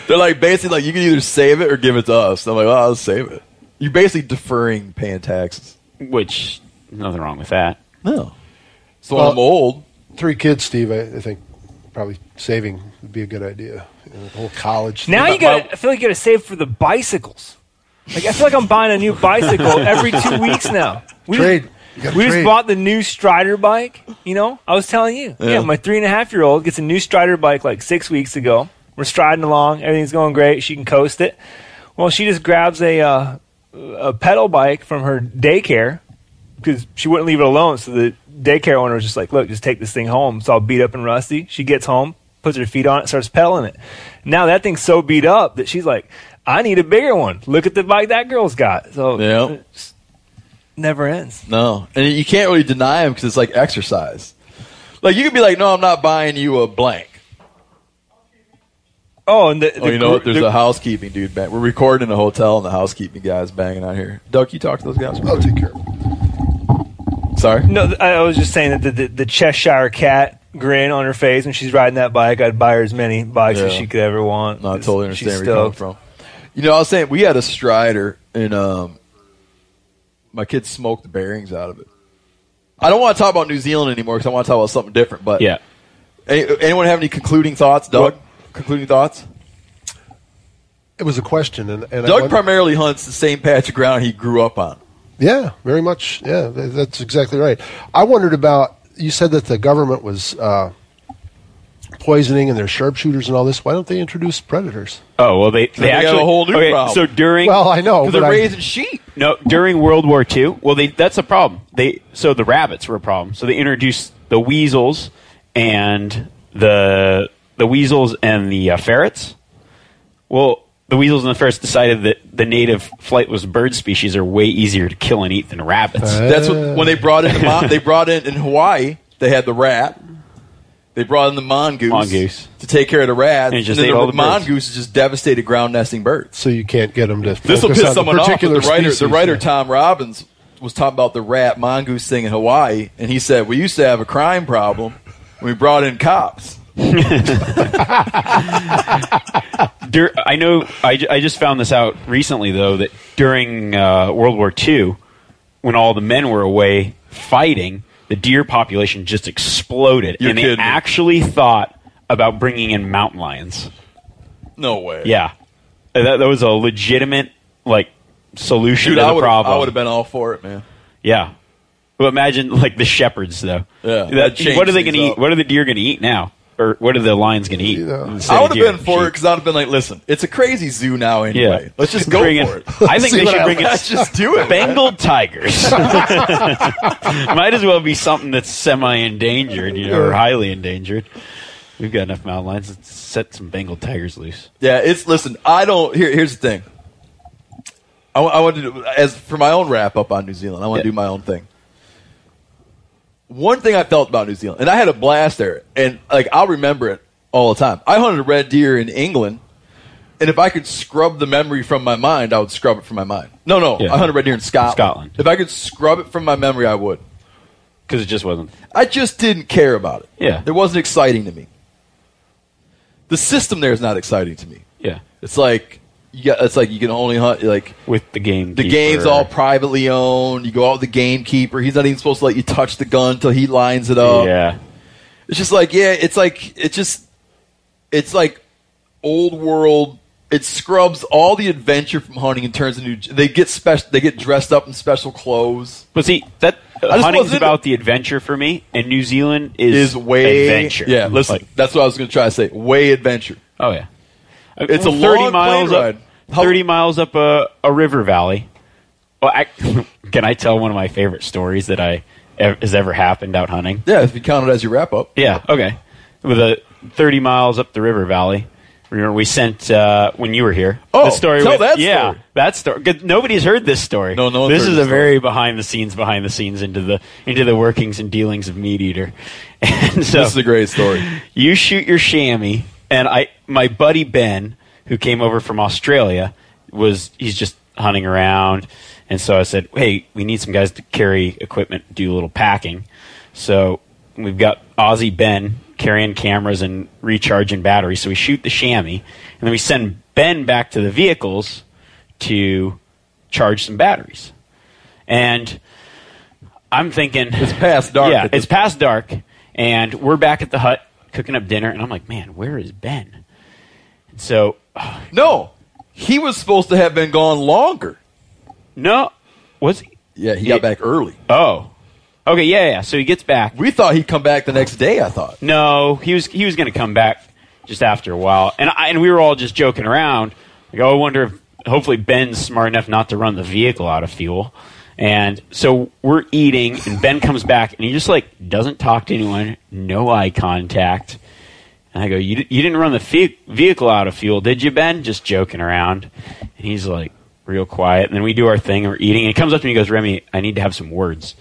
They're like, basically, like, you can either save it or give it to us. And I'm like, well, I'll save it. You're basically deferring paying taxes. Which, nothing wrong with that. No. So well, I'm old. 3 kids, Steve, I think probably saving would be a good idea. The whole college thing. Now you got. I feel like you got to save for the bicycles. Like I feel like I'm buying a new bicycle every 2 weeks now. We just bought the new Strider bike. You know, I was telling you. Yeah, my 3.5-year-old gets a new Strider bike like 6 weeks ago. We're striding along. Everything's going great. She can coast it. Well, she just grabs a pedal bike from her daycare because she wouldn't leave it alone. So the daycare owner was just like, look, just take this thing home. It's all beat up and rusty. She gets home, puts her feet on it, starts pedaling it. Now that thing's so beat up that she's like, I need a bigger one. Look at the bike that girl's got. So it never ends. No. And you can't really deny them because it's like exercise. Like you could be like, no, I'm not buying you a blank. Oh, and what? There's a housekeeping dude. We're recording in a hotel and the housekeeping guy's banging out here. Doug, you talk to those guys? I'll take care of it. Sorry? No, I was just saying that the Cheshire Cat grin on her face when she's riding that bike, I'd buy her as many bikes as she could ever want. No, I totally understand where you're coming from. You know, I was saying we had a Strider, and my kids smoked the bearings out of it. I don't want to talk about New Zealand anymore because I want to talk about something different. But yeah, anyone have any concluding thoughts, Doug? What? Concluding thoughts? It was a question, and Doug primarily hunts the same patch of ground he grew up on. Yeah, very much. Yeah, that's exactly right. I wondered about, you said that the government was poisoning and their sharpshooters and all this. Why don't they introduce predators? Oh, well, they actually have a whole new problem. So during, well, I know. Because they're raising sheep. No, during World War II, well, that's a problem. So the rabbits were a problem. So they introduced the weasels and the ferrets. Well, the weasels and the ferrets decided that the native flightless bird species are way easier to kill and eat than rabbits. That's what, when they brought in in Hawaii, they had the rat. They brought in the mongoose to take care of the rat. And just the mongoose is just devastated ground nesting birds. So you can't get them to focus. This will piss someone off. The writer Tom Robbins was talking about the rat mongoose thing in Hawaii, and he said we used to have a crime problem when we brought in cops. I know. I just found this out recently, though, that during World War II, when all the men were away fighting, the deer population just exploded. You're and kidding. They actually thought about bringing in mountain lions. No way. Yeah, that was a legitimate like solution to the problem. I would have been all for it, man. Yeah, but imagine like the shepherds, though. Yeah, what are they going to eat? What are the deer going to eat now? Or what are the lions going to eat? Yeah. I would have been for it because I would have been like, listen, it's a crazy zoo now anyway. Yeah. Let's just go for it. I think they should bring it. Let's just do it. Bengal tigers. Might as well be something that's semi-endangered, you know, or highly endangered. We've got enough mountain lions. Let's set some Bengal tigers loose. Yeah, it's, listen, I don't, here's the thing. I want to do, as for my own wrap-up on New Zealand, I want to do my own thing. One thing I felt about New Zealand, and I had a blast there, and like I'll remember it all the time. I hunted a red deer in England, and if I could scrub the memory from my mind, I would scrub it from my mind. No, I hunted a red deer in Scotland. If I could scrub it from my memory, I would. Because it just wasn't. I just didn't care about it. Yeah. It wasn't exciting to me. The system there is not exciting to me. Yeah. It's like... Yeah, it's like you can only hunt like with the gamekeeper. The game's all privately owned. You go out with the gamekeeper. He's not even supposed to let you touch the gun till he lines it up. Yeah, it's just like it's like old world. It scrubs all the adventure from hunting and turns into they get dressed up in special clothes. But see that hunting's about the adventure for me, and New Zealand is way adventure. Yeah, listen, like, that's what I was going to try to say. Way adventure. Oh yeah. It's a 30 miles up, 30 miles up a river valley. Well, can I tell one of my favorite stories that has ever happened out hunting? Yeah, if you count it as your wrap-up. Yeah, okay. With 30 miles up the river valley. Remember, we sent, when you were here. Oh, tell that story. Yeah, that story. Nobody's heard this story. No, this is a very behind-the-scenes into the workings and dealings of Meat Eater. And so, this is a great story. You shoot your chamois. And my buddy Ben, who came over from Australia, he's just hunting around. And so I said, hey, we need some guys to carry equipment, do a little packing. So we've got Aussie Ben carrying cameras and recharging batteries. So we shoot the chamois. And then we send Ben back to the vehicles to charge some batteries. And I'm thinking... It's past dark. Yeah, it's past dark. And we're back at the hut. Cooking up dinner, and I'm like, man, where is Ben? And so... No! He was supposed to have been gone longer. No. Was he? Yeah, he got back early. Oh. Okay, yeah. So he gets back. We thought he'd come back the next day, I thought. No, he was going to come back just after a while. And we were all just joking around. Like, oh, I wonder if... Hopefully Ben's smart enough not to run the vehicle out of fuel. And so we're eating, and Ben comes back, and he just, like, doesn't talk to anyone, no eye contact. And I go, you didn't run the vehicle out of fuel, did you, Ben? Just joking around. And he's, like, real quiet. And then we do our thing, and we're eating, and he comes up to me and goes, Remy, I need to have some words.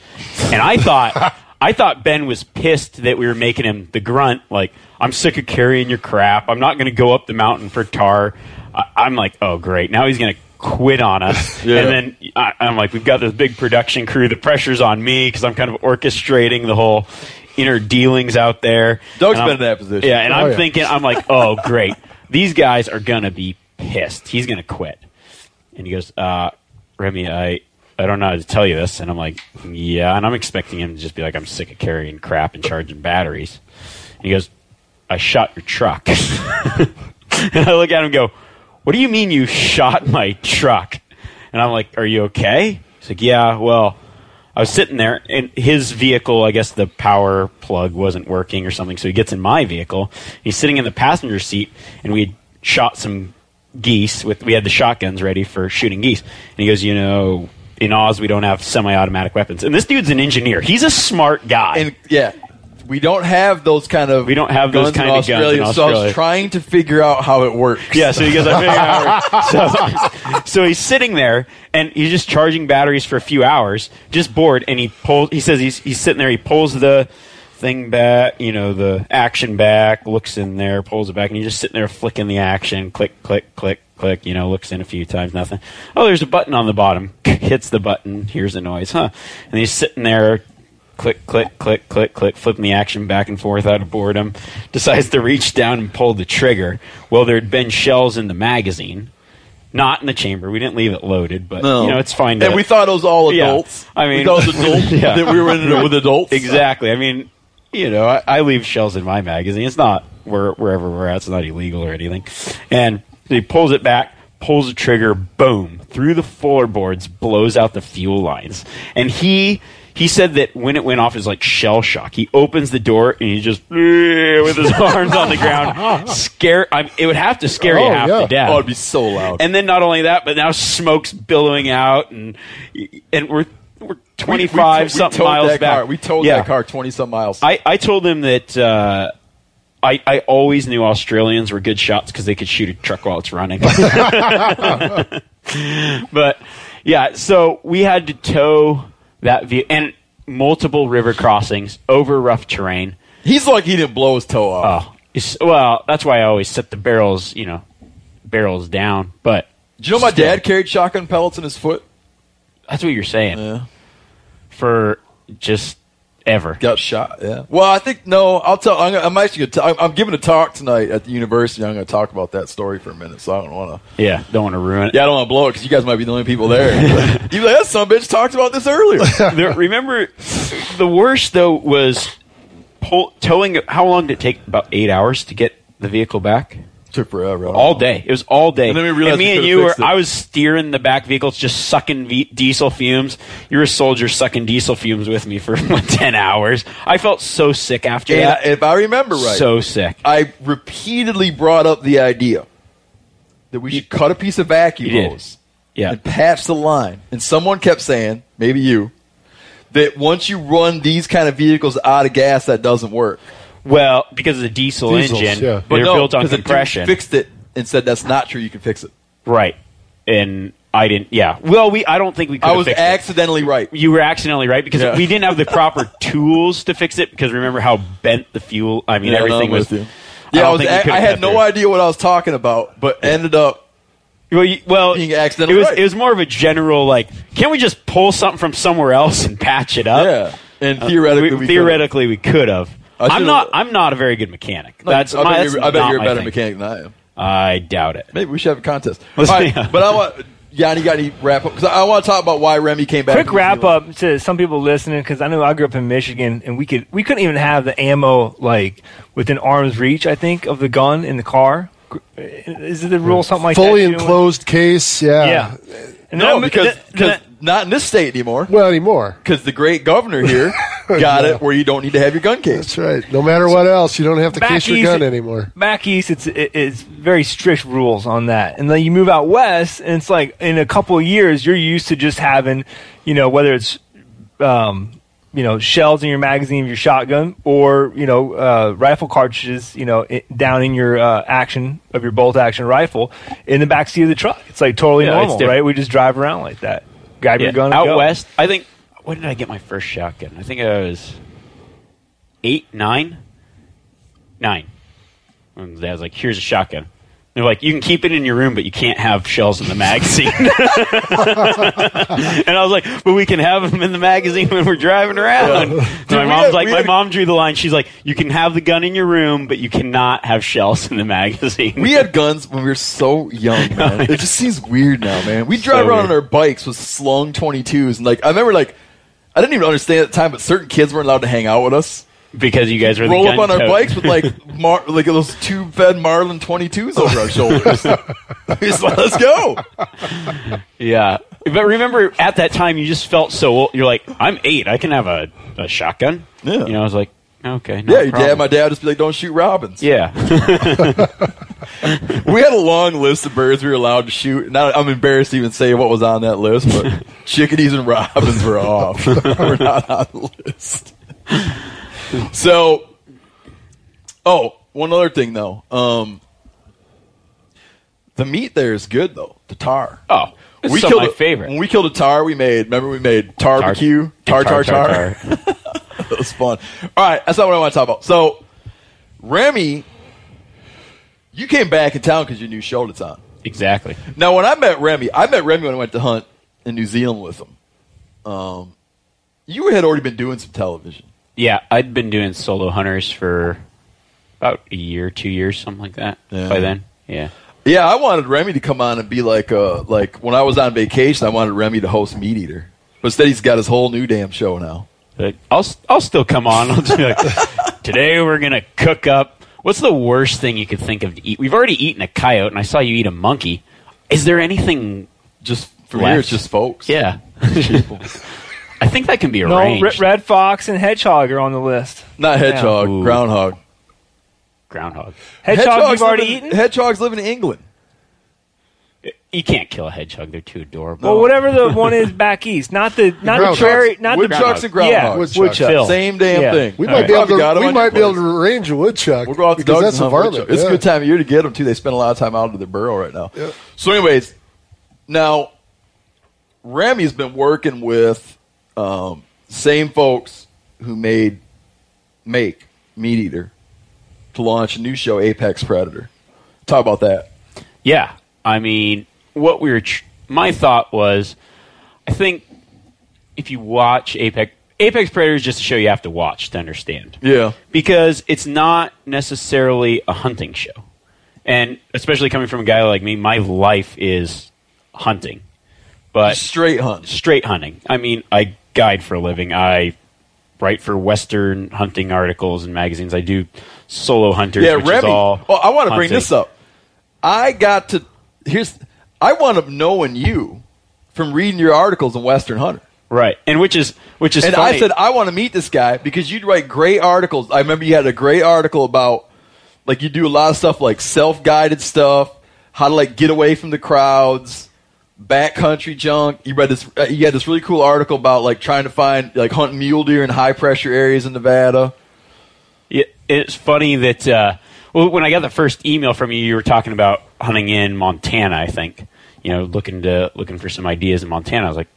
And I thought Ben was pissed that we were making him the grunt, like, I'm sick of carrying your crap. I'm not going to go up the mountain for tar. I'm like, oh, great. Now he's going to quit on us. Yeah. And then I'm like, we've got this big production crew. The pressure's on me because I'm kind of orchestrating the whole inner dealings out there. Doug's been in that position. Yeah, and I'm thinking, I'm like, oh, great. These guys are going to be pissed. He's going to quit. And he goes, Remy, I don't know how to tell you this. And I'm like, yeah. And I'm expecting him to just be like, I'm sick of carrying crap and charging batteries. And he goes, I shot your truck. And I look at him and go, what do you mean you shot my truck? And I'm like, are you okay? He's like, yeah, well, I was sitting there, and his vehicle, I guess the power plug wasn't working or something, so he gets in my vehicle. He's sitting in the passenger seat, and we had shot some geese. We had the shotguns ready for shooting geese. And he goes, you know, in Oz, we don't have semi-automatic weapons. And this dude's an engineer. He's a smart guy. And, yeah. We don't have those kind of guns in Australia. So I was trying to figure out how it works. Yeah, so he goes, I figured out how it works. So he's sitting there, and he's just charging batteries for a few hours, just bored, and he says he's sitting there, he pulls the thing back, you know, the action back, looks in there, pulls it back, and he's just sitting there flicking the action, click, click, click, click, you know, looks in a few times, nothing. Oh, there's a button on the bottom. Hits the button, hears the noise, huh? And he's sitting there, click, click, click, click, click, flipping the action back and forth out of boredom, decides to reach down and pull the trigger. Well, there had been shells in the magazine, not in the chamber. We didn't leave it loaded, but, no. You know, it's fine. And we thought it was all adults. Yeah. I mean, we thought it was adults, that we were in it with adults. Exactly. I mean, you know, I leave shells in my magazine. It's not wherever we're at. It's not illegal or anything. And he pulls it back, pulls the trigger, boom, through the floorboards, blows out the fuel lines. And he... He said that when it went off, it was like shell shock. He opens the door and he's just with his arms on the ground. It would have to scare you half to death. Oh, it'd be so loud. And then not only that, but now smoke's billowing out, and we're 25-something miles back. We towed that car 20-some miles. I told them that I always knew Australians were good shots because they could shoot a truck while it's running. But, yeah, so we had to tow that view and multiple river crossings over rough terrain. He's like he didn't blow his toe off. Oh, well, that's why I always set the barrels, barrels down. But do you know my dad carried shotgun pellets in his foot? That's what you're saying. Yeah. For just... Ever got shot? Yeah. Well, I think no. I'll tell. I'm actually gonna. I'm giving a talk tonight at the university. I'm going to talk about that story for a minute. So I don't want to. Yeah, don't want to ruin it. Yeah, I don't want to blow it because you guys might be the only people there. You like that son of a bitch talked about this earlier. Remember, the worst though was towing. How long did it take? About 8 hours to get the vehicle back. Took forever. All day. It was all day. And then we realized me and you were. I was steering the back vehicles, just sucking diesel fumes. You were a soldier sucking diesel fumes with me for 10 hours. I felt so sick after that. If I remember right, so sick. I repeatedly brought up the idea that we should cut a piece of vacuum hose, and patch the line. And someone kept saying, maybe you, that once you run these kind of vehicles out of gas, that doesn't work. Well, because of the diesel engine, but they're built on compression. They fixed it and said that's not true. You can fix it, right? And I didn't. Yeah. Well, I don't think we could. I was accidentally right. You were accidentally right because we didn't have the proper tools to fix it. Because remember how bent the fuel. I mean, everything was. Yeah, I had no idea what I was talking about, but ended up. Well, being accidentally right. It was more of a general like, can't we just pull something from somewhere else and patch it up? Yeah. And theoretically, we could have. I'm not a very good mechanic. No, I bet you're a better mechanic than I am. I doubt it. Maybe we should have a contest. All right, but Yanni, got any wrap up? Because I want to talk about why Remi came back. Quick wrap up to some people listening, because I know I grew up in Michigan, and we couldn't even have the ammo like within arm's reach. I think of the gun in the car. Is it the rule something like fully that? Fully enclosed case? Yeah. Yeah. No, because not in this state anymore. Well, anymore. Because the great governor here got it where you don't need to have your gun case. That's right. No matter what else, you don't have to case your gun anymore. Back east, it's very strict rules on that. And then you move out west, and it's like in a couple of years, you're used to just having, whether it's, shells in your magazine of your shotgun or, rifle cartridges, down in your action of your bolt action rifle in the backseat of the truck. It's like totally normal, right? We just drive around like that. Grab your gun and go. Out west, I think, when did I get my first shotgun? I think I was 8, 9. 9. And Dad's like, here's a shotgun. They're like, you can keep it in your room, but you can't have shells in the magazine. And I was like, but we can have them in the magazine when we're driving around. My mom drew the line. She's like, you can have the gun in your room, but you cannot have shells in the magazine. We had guns when we were so young, man. It just seems weird now, man. We drive around on our bikes with slung 22s. And I remember, I didn't even understand at the time, but certain kids weren't allowed to hang out with us. Because you guys were roll up on our bikes with like those tube-fed Marlin 22s over our shoulders. Let's go. Yeah, but remember at that time you just felt so old. You're like, I'm 8. I can have a shotgun. Yeah, I was like, okay. Yeah, my dad would just be like, don't shoot robins. Yeah. We had a long list of birds we were allowed to shoot. Now I'm embarrassed to even say what was on that list, but chickadees and robins were off. We're not on the list. So, one other thing though. The meat there is good though. The tar. Oh, it's my favorite. When we killed a tar, we made barbecue, tar. That was fun. All right, that's not what I want to talk about. So, Remi, you came back in town because your new show that's on. Exactly. Now, when I met Remi when I went to hunt in New Zealand with him. You had already been doing some television. Yeah, I'd been doing solo hunters for about a year, 2 years, something like that. Yeah. By then, yeah. I wanted Remi to come on and be like when I was on vacation, I wanted Remi to host Meat Eater, but instead he's got his whole new damn show now. Like, I'll still come on. I'll just be like, today we're gonna cook up. What's the worst thing you could think of to eat? We've already eaten a coyote, and I saw you eat a monkey. Is there anything just for here? It's just folks. Yeah. People. I think that can be arranged. No, red fox and hedgehog are on the list. Not hedgehog, yeah. Groundhog. Groundhog. Hedgehog you've already eaten? Hedgehogs live in England. You can't kill a hedgehog; they're too adorable. Well, whatever the one is back east, not the prairie, not the woodchucks and groundhogs. Yeah, woodchuck. Same damn thing. We might be able to. We might be able to arrange a woodchuck. We'll go out to Doug and hunt woodchuck. It's a good time of year to get them too. They spend a lot of time out of their burrow right now. Yeah. So, anyways, now Remi's been working with same folks who make Meat Eater to launch a new show, Apex Predator. Talk about that. Yeah. I mean, what we were my thought was, I think if you watch Apex Predator is just a show you have to watch to understand. Yeah. Because it's not necessarily a hunting show. And especially coming from a guy like me, my life is hunting. But straight hunting. Straight hunting. I mean, I guide for a living. I write for Western hunting articles and magazines. I do solo hunters, yeah, which Remi, is all well, I want to bring this up. I wound up knowing you from reading your articles in Western Hunter. Right. And which is and funny. I said, I want to meet this guy because you'd write great articles. I remember you had a great article about, like, you do a lot of stuff like self-guided stuff, how to, like, get away from the crowds, backcountry junk. You had this really cool article about, like, trying to find, like, hunting mule deer in high-pressure areas in Nevada. Yeah, it's funny that well, when I got the first email from you, you were talking about hunting in Montana, I think. You know, looking for some ideas in Montana. I was like,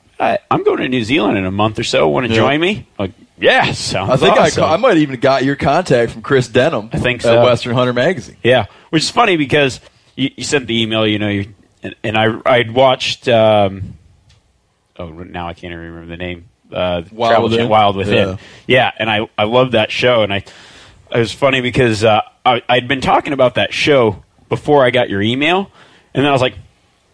I'm going to New Zealand in a month or so. Want to join me? I'm like, yeah, sounds awesome. I might have even got your contact from Chris Denham. I think so. At Western Hunter Magazine. Yeah, which is funny because you sent the email, you know, I'd watched. Now I can't even remember the name. Wild Within. Yeah, and I loved that show, and it was funny because I'd been talking about that show before I got your email, and then I was like,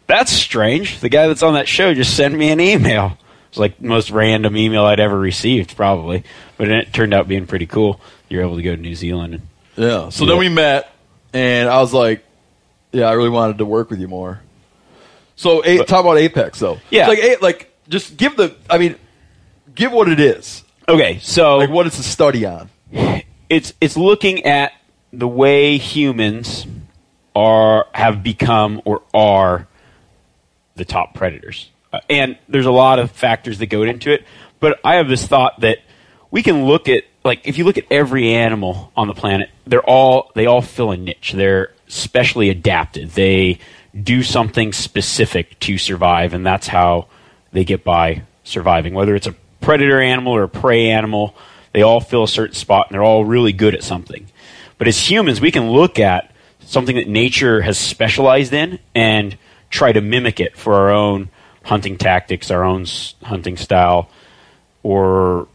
that's strange. The guy that's on that show just sent me an email. It's like the most random email I'd ever received, probably. But it turned out being pretty cool. You're able to go to New Zealand. Yeah. So then we met, and I was like, yeah, I really wanted to work with you more. So talk about Apex, though. Yeah. So like, just give give what it is. Okay, so. Like, what it's a study on. It's looking at the way humans have become or are the top predators. And there's a lot of factors that go into it. But I have this thought that we can look at, like, if you look at every animal on the planet, they all fill a niche. They're specially adapted. They do something specific to survive, and that's how they get by surviving. Whether it's a predator animal or a prey animal, they all fill a certain spot, and they're all really good at something. But as humans, we can look at something that nature has specialized in and try to mimic it for our own hunting tactics, our own hunting style. Or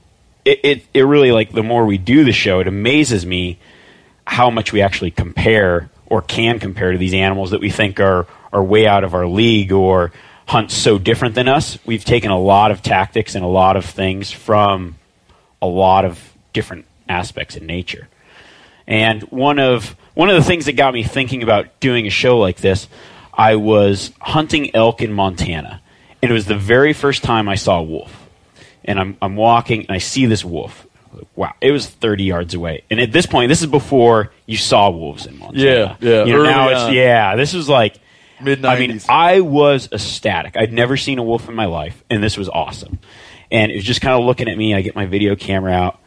it really, like, the more we do the show, it amazes me how much we actually compare or can compare to these animals that we think are way out of our league or hunt so different than us. We've taken a lot of tactics and a lot of things from a lot of different aspects in nature. And one of the things that got me thinking about doing a show like this, I was hunting elk in Montana, and it was the very first time I saw a wolf. And I'm walking, and I see this wolf. Wow, it was 30 yards away. And at this point, this is before you saw wolves in Montana. Yeah, yeah. You know, now it's, yeah, this was like mid-90s. I mean, I was ecstatic. I'd never seen a wolf in my life, and this was awesome. And it was just kind of looking at me. I get my video camera out.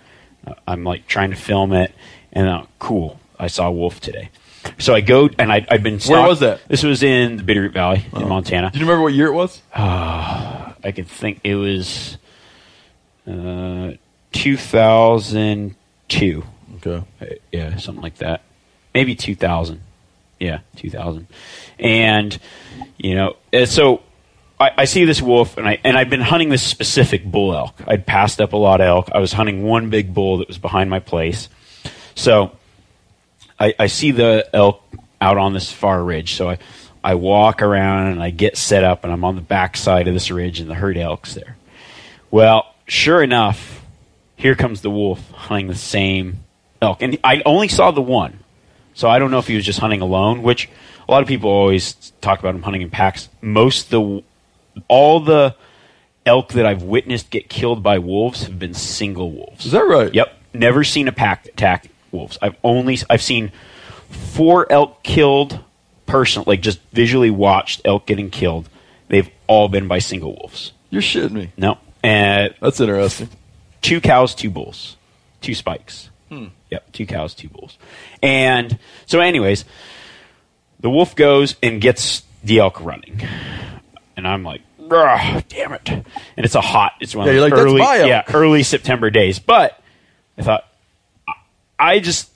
I'm, like, trying to film it. And cool, I saw a wolf today. So I go, and I'd been stalking. Where was that? This was in the Bitterroot Valley in Montana. Do you remember what year it was? I could think it was 2002. Okay. Yeah, something like that. Maybe 2000. Yeah, 2000. And, you know, so I see this wolf, and I'd been hunting this specific bull elk. I'd passed up a lot of elk. I was hunting one big bull that was behind my place. So I see the elk out on this far ridge. So I walk around, and I get set up, and I'm on the backside of this ridge, and the herd elk's there. Well, sure enough, here comes the wolf hunting the same elk. And I only saw the one. So I don't know if he was just hunting alone, which a lot of people always talk about him hunting in packs. All the elk that I've witnessed get killed by wolves have been single wolves. Is that right? Yep. Never seen a pack attack wolves. I've seen 4 elk killed personally, like just visually watched elk getting killed. They've all been by single wolves. You're shitting me. No. That's interesting. 2 cows, 2 bulls. 2 spikes. Hmm. Yep, 2 cows, 2 bulls. And so anyways, the wolf goes and gets the elk running. And I'm like, damn it. And it's a hot, it's one of those early September days. But I thought,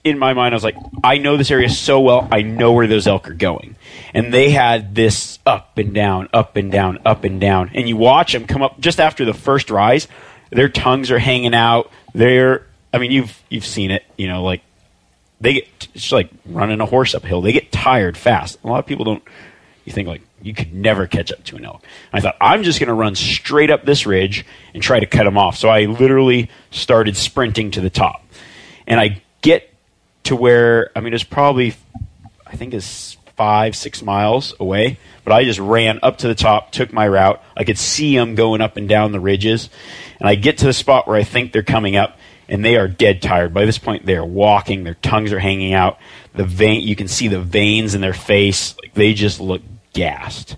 in my mind, I was like, I know this area so well. I know where those elk are going. And they had this up and down, up and down, up and down. And you watch them come up just after the first rise. Their tongues are hanging out. You've seen it, you know, like they get, it's like running a horse uphill. They get tired fast. A lot of people don't, you think like you could never catch up to an elk. And I thought, I'm just going to run straight up this ridge and try to cut them off. So I literally started sprinting to the top. And I get to where, it's probably, it's 5-6 miles away. But I just ran up to the top, took my route. I could see them going up and down the ridges. And I get to the spot where I think they're coming up. And they are dead tired. By this point, they are walking. Their tongues are hanging out. You can see the veins in their face. Like, they just look gassed.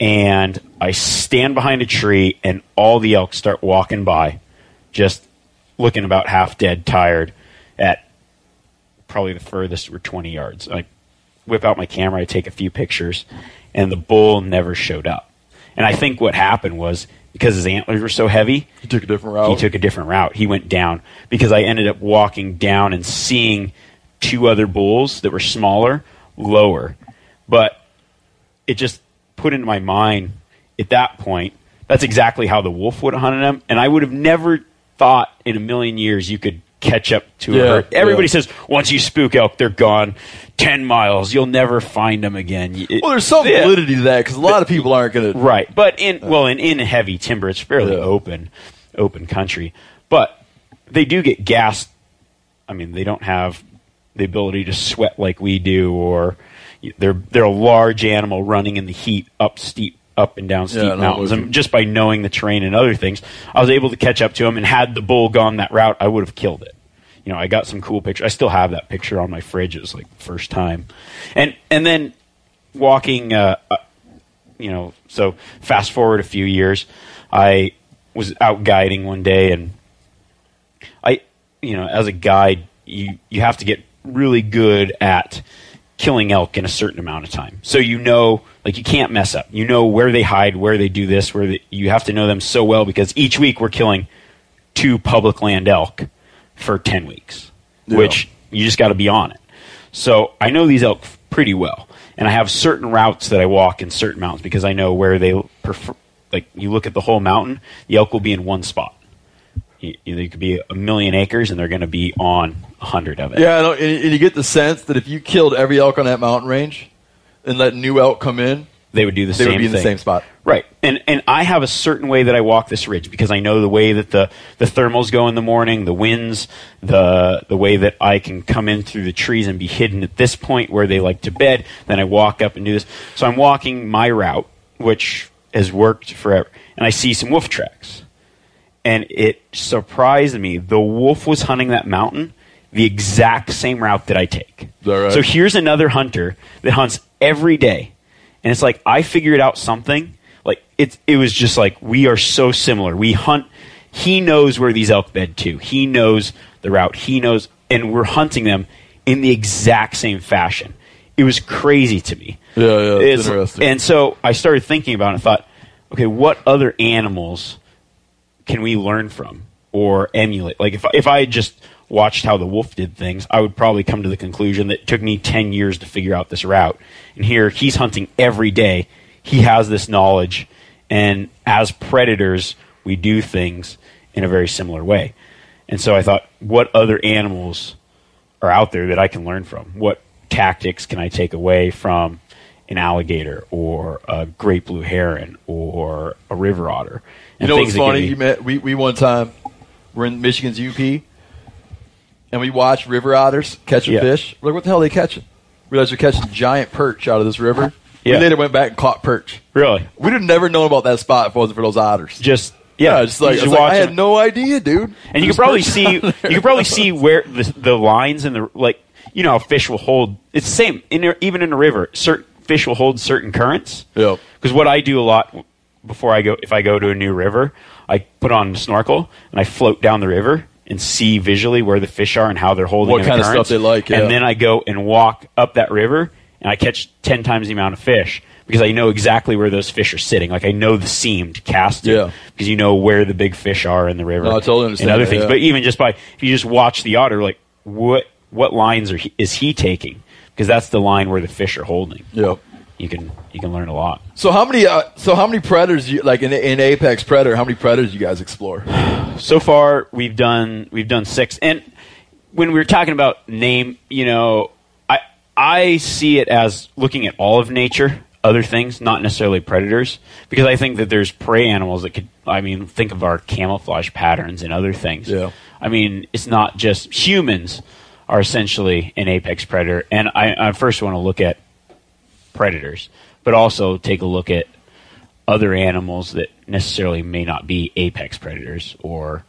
And I stand behind a tree, and all the elk start walking by, just looking about half dead, tired, at probably the furthest were 20 yards. I whip out my camera. I take a few pictures, and the bull never showed up. And I think what happened was, because his antlers were so heavy, he took a different route. He went down, because I ended up walking down and seeing 2 other bulls that were smaller, lower. But it just put into my mind at that point, that's exactly how the wolf would have hunted him. And I would have never thought in a million years you could catch up to a herd. Everybody says, once you spook elk, they're gone 10 miles. You'll never find them again. There's some validity to that, because a lot of people aren't going to... Right. But in heavy timber, it's fairly open country. But they do get gassed. They don't have the ability to sweat like we do, or they're a large animal running in the heat up and down steep mountains. And just by knowing the terrain and other things, I was able to catch up to him, and had the bull gone that route, I would have killed it. I got some cool pictures. I still have that picture on my fridge. It was like the first time. And then walking, so fast forward a few years, I was out guiding one day, and as a guide, you have to get really good at killing elk in a certain amount of time. So you can't mess up. Where they hide, where they do this, you have to know them so well, because each week we're killing 2 public land elk for 10 weeks, which you just got to be on it. So I know these elk pretty well, and I have certain routes that I walk in certain mountains, because I know where they prefer. Like, you look at the whole mountain, the elk will be in one spot. They could be 1 million acres, and they're going to be on 100 of it. Yeah, and you get the sense that if you killed every elk on that mountain range and let new elk come in, they would do the same thing. They would be in the same spot. Right. And I have a certain way that I walk this ridge, because I know the way that the thermals go in the morning, the winds, the way that I can come in through the trees and be hidden at this point where they like to bed. Then I walk up and do this. So I'm walking my route, which has worked forever, and I see some wolf tracks. And it surprised me. The wolf was hunting that mountain the exact same route that I take. Is that right? So here's another hunter that hunts every day. And it's like, I figured out something. Like, it was just like, we are so similar. We hunt. He knows where these elk bed to. He knows the route. He knows. And we're hunting them in the exact same fashion. It was crazy to me. Yeah, it's interesting. And so I started thinking about it and thought, okay, what other animals can we learn from or emulate? Like, if I had just watched how the wolf did things, I would probably come to the conclusion that it took me 10 years to figure out this route. And here, he's hunting every day. He has this knowledge. And as predators, we do things in a very similar way. And so I thought, what other animals are out there that I can learn from? What tactics can I take away from an alligator or a great blue heron or a river otter? You know what's funny? We one time were in Michigan's UP, and we watched river otters catching fish. We're like, what the hell are they catching? We realized they're catching giant perch out of this river. Yeah. We later went back and caught perch. Really? We'd have never known about that spot if it wasn't for those otters. Just I had no idea, dude. And you can probably see where the lines and the, like, you know, a fish will hold. It's the same even in a river. Certain fish will hold certain currents. Yeah. Because what I do a lot before I go, if I go to a new river, I put on a snorkel and I float down the river and see visually where the fish are and how they're holding. What kind of stuff they like. Yeah. And then I go and walk up that river and I catch 10 times the amount of fish. Because I know exactly where those fish are sitting. Like, I know the seam to cast it. Yeah. Because you know where the big fish are in the river. No, I totally understand. And other things. Yeah. But even just by, if you just watch the otter, like, what lines is he taking? Because that's the line where the fish are holding. Yeah. You can learn a lot. So how many predators, in Apex Predator, how many predators you guys explore? So far, we've done 6. And when we were talking about name, you know, I see it as looking at all of nature. Other things, not necessarily predators, because I think that there's prey animals that could, I mean, think of our camouflage patterns and other things. Yeah. I mean, it's not just humans are essentially an apex predator. And I first want to look at predators, but also take a look at other animals that necessarily may not be apex predators or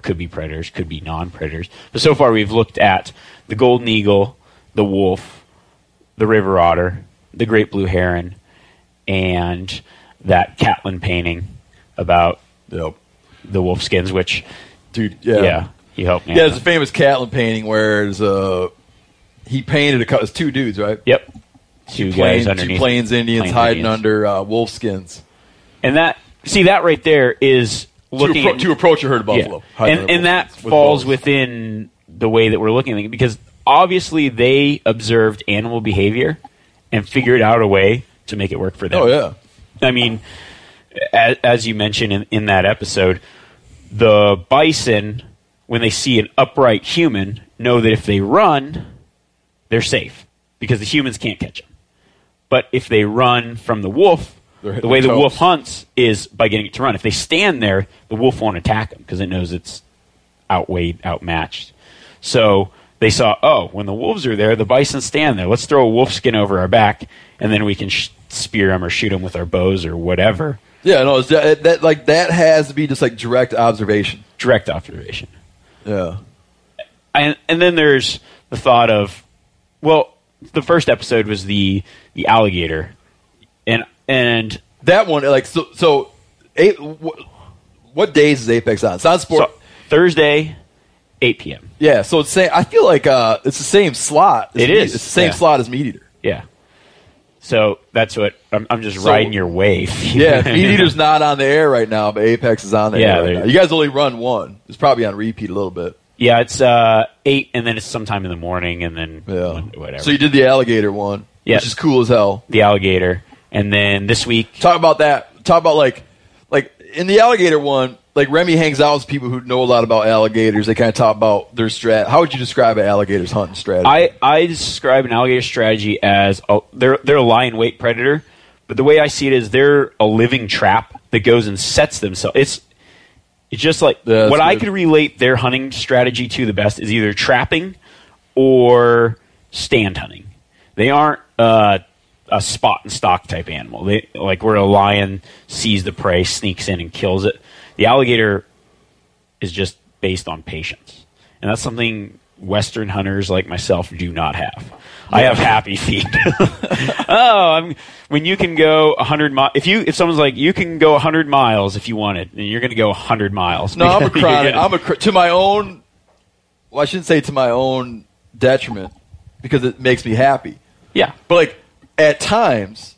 could be predators, could be non-predators. But so far we've looked at the golden eagle, the wolf, the river otter, the great blue heron, and that Catlin painting about the wolf skins, which, dude, yeah, he helped me. Yeah, there's a famous Catlin painting where he painted it's two dudes, right? Yep, two Plains Indians hiding under wolf skins, and that right there is looking to approach a herd of buffalo, yeah. and that falls within the way that we're looking at it, because obviously they observed animal behavior and figured out a way to make it work for them. Oh, yeah. I mean, as you mentioned in that episode, the bison, when they see an upright human, know that if they run, they're safe because the humans can't catch them. But if they run from the wolf, the way the wolf hunts is by getting it to run. If they stand there, the wolf won't attack them because it knows it's outmatched. So they saw, when the wolves are there, the bison stand there. Let's throw a wolf skin over our back, and then we can spear them or shoot them with our bows or whatever. Yeah, no, that has to be just like direct observation. Direct observation. Yeah. And then there's the thought of, well, the first episode was the alligator, and that one, like, so what days is Apex on? It's on Sport. So, Thursday. 8 p.m. Yeah, so it's I feel like it's the same slot. It's the same slot as Meat Eater. Yeah. So that's what I'm just riding your wave. Yeah, Meat Eater's not on the air right now, but Apex is on the air right now. You guys only run one. It's probably on repeat a little bit. Yeah, it's 8, and then it's sometime in the morning, and then whatever. So you did the alligator one, which is cool as hell. The alligator, and then this week. Talk about that. Talk about like in the alligator one. Like, Remi hangs out with people who know a lot about alligators. They kind of talk about their strategy. How would you describe an alligator's hunting strategy? I describe an alligator strategy as they're a lion weight predator, but the way I see it is they're a living trap that goes and sets themselves. It's just like what I could relate their hunting strategy to the best is either trapping or stand hunting. They aren't a spot and stock type animal. They, like where a lion sees the prey, sneaks in, and kills it. The alligator is just based on patience. And that's something Western hunters like myself do not have. Yeah. I have happy feet. When you can go 100 miles. If someone's like, you can go 100 miles if you wanted, and you're going to go 100 miles. No, I'm a chronic. To my own, well, I shouldn't say to my own detriment, because it makes me happy. Yeah. But like at times,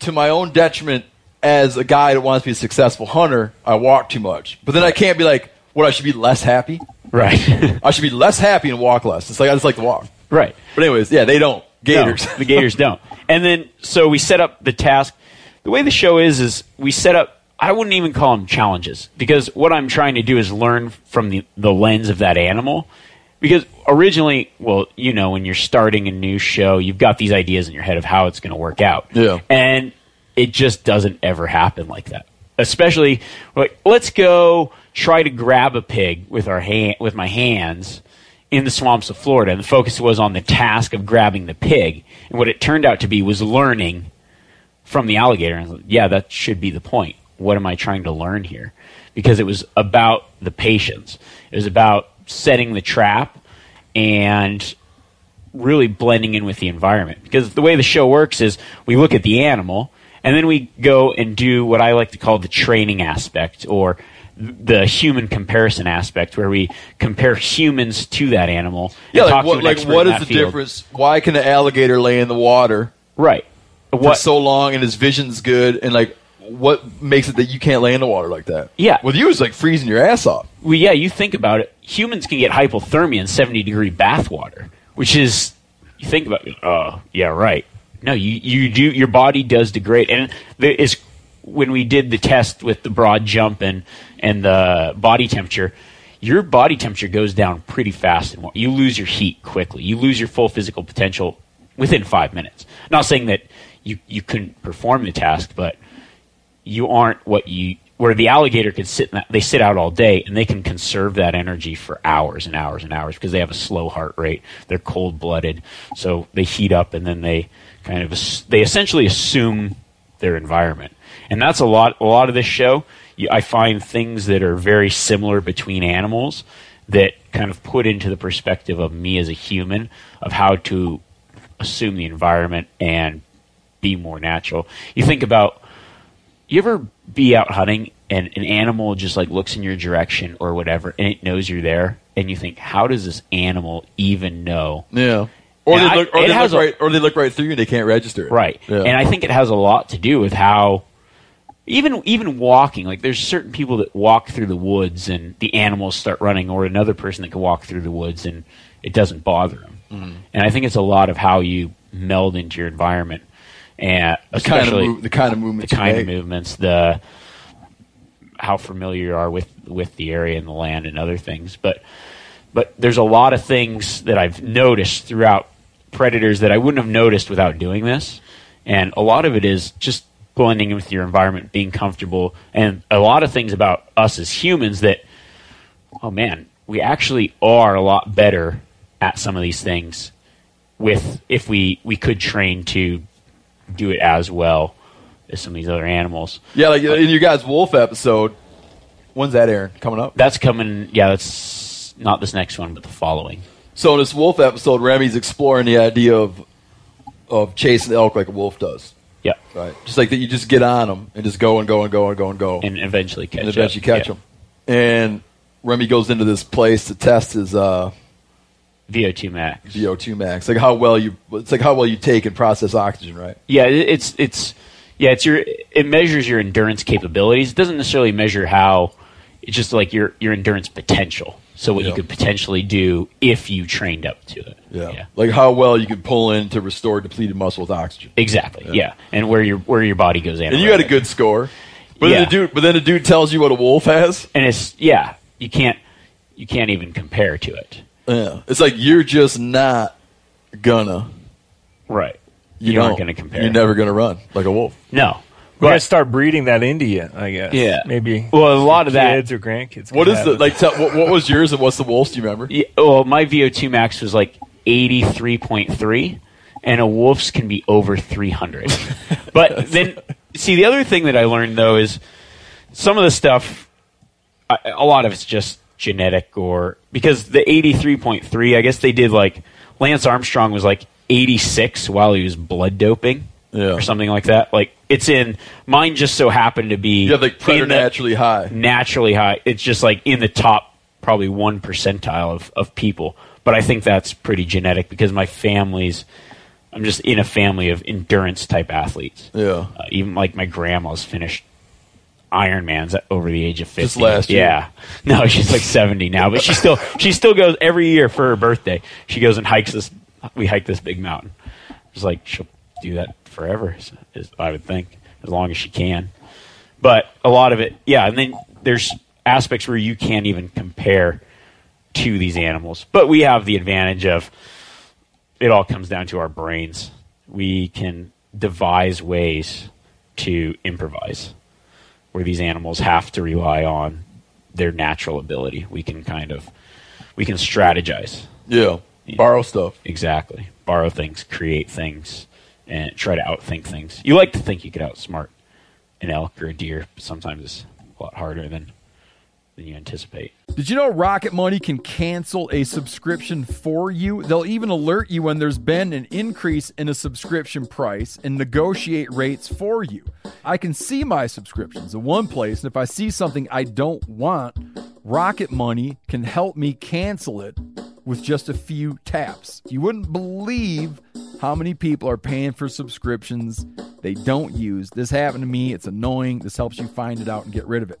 to my own detriment, as a guy that wants to be a successful hunter, I walk too much. But then I can't be like, I should be less happy? Right. I should be less happy and walk less. It's like, I just like to walk. Right. But anyways, yeah, they don't. Gators. No, the gators don't. And then, so we set up the task. The way the show is we set up, I wouldn't even call them challenges, because what I'm trying to do is learn from the lens of that animal. Because originally, well, you know, when you're starting a new show, you've got these ideas in your head of how it's going to work out. Yeah. And it just doesn't ever happen like that. Especially, let's go try to grab a pig with my hands in the swamps of Florida. And the focus was on the task of grabbing the pig. And what it turned out to be was learning from the alligator. And I was like, yeah, that should be the point. What am I trying to learn here? Because it was about the patience. It was about setting the trap and really blending in with the environment. Because the way the show works is we look at the animal, and then we go and do what I like to call the training aspect or the human comparison aspect, where we compare humans to that animal. Yeah, like, what is the difference? Why can the alligator lay in the water for so long and his vision's good, and like what makes it that you can't lay in the water like that? Yeah. With you, it's like freezing your ass off. Well, yeah, you think about it. Humans can get hypothermia in 70-degree bath water, which is, you think about it, yeah, right. No, you do. Your body does degrade, and there is, when we did the test with the broad jump and the body temperature, your body temperature goes down pretty fast. And you lose your heat quickly. You lose your full physical potential within 5 minutes. Not saying that you couldn't perform the task, but you aren't where the alligator could sit. They sit out all day, and they can conserve that energy for hours and hours and hours because they have a slow heart rate. They're cold-blooded, so they heat up, and then they they essentially assume their environment, and that's a lot of this show. I find things that are very similar between animals that kind of put into the perspective of me as a human of how to assume the environment and be more natural. You think about, you ever be out hunting and an animal just like looks in your direction or whatever, and it knows you're there, and you think, how does this animal even know? Yeah. Or they look right through you and they can't register it. Right. Yeah. And I think it has a lot to do with how even walking, like there's certain people that walk through the woods and the animals start running, or another person that can walk through the woods and it doesn't bother them. Mm. And I think it's a lot of how you meld into your environment. And especially the kind of movements, how familiar you are with the area and the land and other things. But there's a lot of things that I've noticed throughout predators that I wouldn't have noticed without doing this. And a lot of it is just blending in with your environment, being comfortable, and a lot of things about us as humans that, oh man, we actually are a lot better at some of these things if we could train to do it as well as some of these other animals. Yeah, like in your guys' wolf episode, when's that, Aaron? Coming up? That's coming, yeah, that's... not this next one, but the following. So in this wolf episode, Remy's exploring the idea of chasing the elk like a wolf does. Yeah. Right. Just like that, you just get on them and just go. And eventually catch them. Yeah. And Remi goes into this place to test his VO2 max. Like how well you take and process oxygen, right? Yeah, it measures your endurance capabilities. It doesn't necessarily measure how, it's just like your endurance potential. So what you could potentially do if you trained up to it. Yeah. Like how well you could pull in to restore depleted muscle with oxygen. Exactly. Yeah. And where your body goes in. And you had a good score. But then the dude tells you what a wolf has. And it's you can't even compare to it. Yeah. It's like you're just not gonna. Right. You aren't gonna compare. You're never gonna run like a wolf. No. We're going to start breeding that into you, I guess. Yeah. Maybe. Well, a lot of that. Kids or grandkids. What is the, like, what was yours and what's the wolf's? Do you remember? Yeah, well, my VO2 max was like 83.3, and a wolf's can be over 300. But then, see, the other thing that I learned, though, is some of the stuff, a lot of it's just genetic or, because the 83.3, I guess they did like, Lance Armstrong was like 86 while he was blood doping. Yeah. Or something like that. Like it's in mine. Just so happened to be like preternaturally high. Naturally high. It's just like in the top probably 1 percentile of people. But I think that's pretty genetic because I'm just in a family of endurance type athletes. Yeah. Even like my grandma's finished Ironmans over the age of 50. Just last year. Yeah. No, she's like 70 now, but she still goes every year for her birthday. She goes and we hike this big mountain. It's like she'll do that forever, I would think, as long as she can. But a lot of it, yeah, and then there's aspects where you can't even compare to these animals. But we have the advantage of it all comes down to our brains. We can devise ways to improvise where these animals have to rely on their natural ability. We can strategize. Yeah, borrow stuff. Exactly. Borrow things, create things. and try to outthink things. You like to think you could outsmart an elk or a deer, but sometimes it's a lot harder than you anticipate. Did you know Rocket Money can cancel a subscription for you? They'll even alert you when there's been an increase in a subscription price and negotiate rates for you. I can see my subscriptions in one place, and if I see something I don't want, Rocket Money can help me cancel it with just a few taps. You wouldn't believe how many people are paying for subscriptions they don't use. This happened to me. It's annoying. This helps you find it out and get rid of it.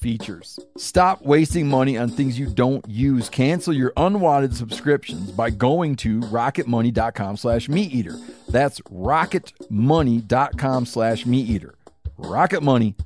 features. Stop wasting money on things you don't use. Cancel your unwanted subscriptions by going to rocketmoney.com/meateater. That's rocketmoney.com/meateater. rocketmoney.com/meateater.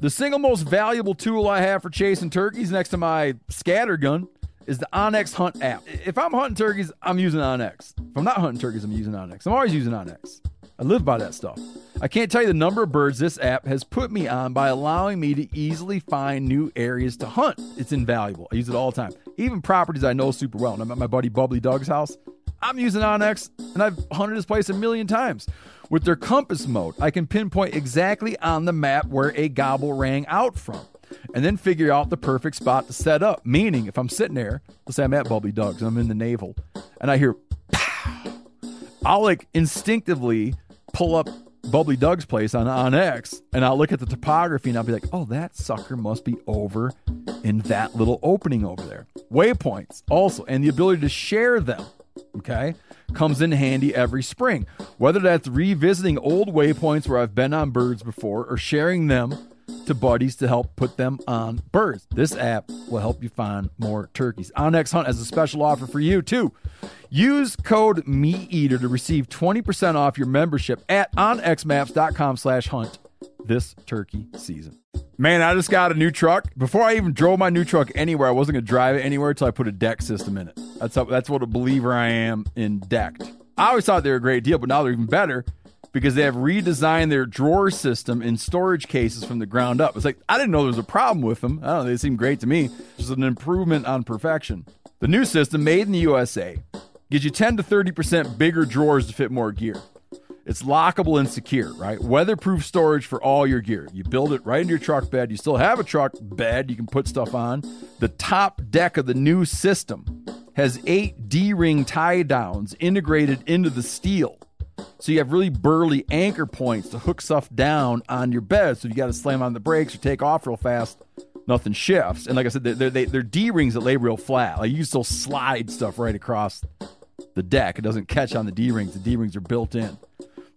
The single most valuable tool I have for chasing turkeys next to my scatter gun is the OnX Hunt app. If I'm hunting turkeys, I'm using OnX. If I'm not hunting turkeys, I'm using OnX. I'm always using OnX. I live by that stuff. I can't tell you the number of birds this app has put me on by allowing me to easily find new areas to hunt. It's invaluable. I use it all the time. Even properties I know super well. And I'm at my buddy Bubbly Doug's house. I'm using OnX, and I've hunted this place a million times. With their compass mode, I can pinpoint exactly on the map where a gobble rang out from and then figure out the perfect spot to set up. Meaning, if I'm sitting there, let's say I'm at Bubbly Doug's, I'm in the navel, and I hear pow, I'll like instinctively pull up Bubbly Doug's place on OnX, and I'll look at the topography, and I'll be like, oh, that sucker must be over in that little opening over there. Waypoints also, and the ability to share them. Okay, comes in handy every spring. Whether that's revisiting old waypoints where I've been on birds before or sharing them to buddies to help put them on birds. This app will help you find more turkeys. OnX Hunt has a special offer for you too. Use code MeatEater to receive 20% off your membership at onxmaps.com/hunt this turkey season. Man, I just got a new truck. Before I even drove my new truck anywhere, I wasn't going to drive it anywhere until I put a deck system in it. That's what a believer I am in Decked. I always thought they were a great deal, but now they're even better because they have redesigned their drawer system in storage cases from the ground up. It's like, I didn't know there was a problem with them. I don't know, they seem great to me. Just an improvement on perfection. The new system, made in the USA, gives you 10 to 30% bigger drawers to fit more gear. It's lockable and secure, right? Weatherproof storage for all your gear. You build it right into your truck bed. You still have a truck bed you can put stuff on. The top deck of the new system has 8 D-ring tie downs integrated into the steel. So you have really burly anchor points to hook stuff down on your bed. So you got to slam on the brakes or take off real fast. Nothing shifts. And like I said, they're D-rings that lay real flat. Like you can still slide stuff right across the deck. It doesn't catch on the D-rings. The D-rings are built in.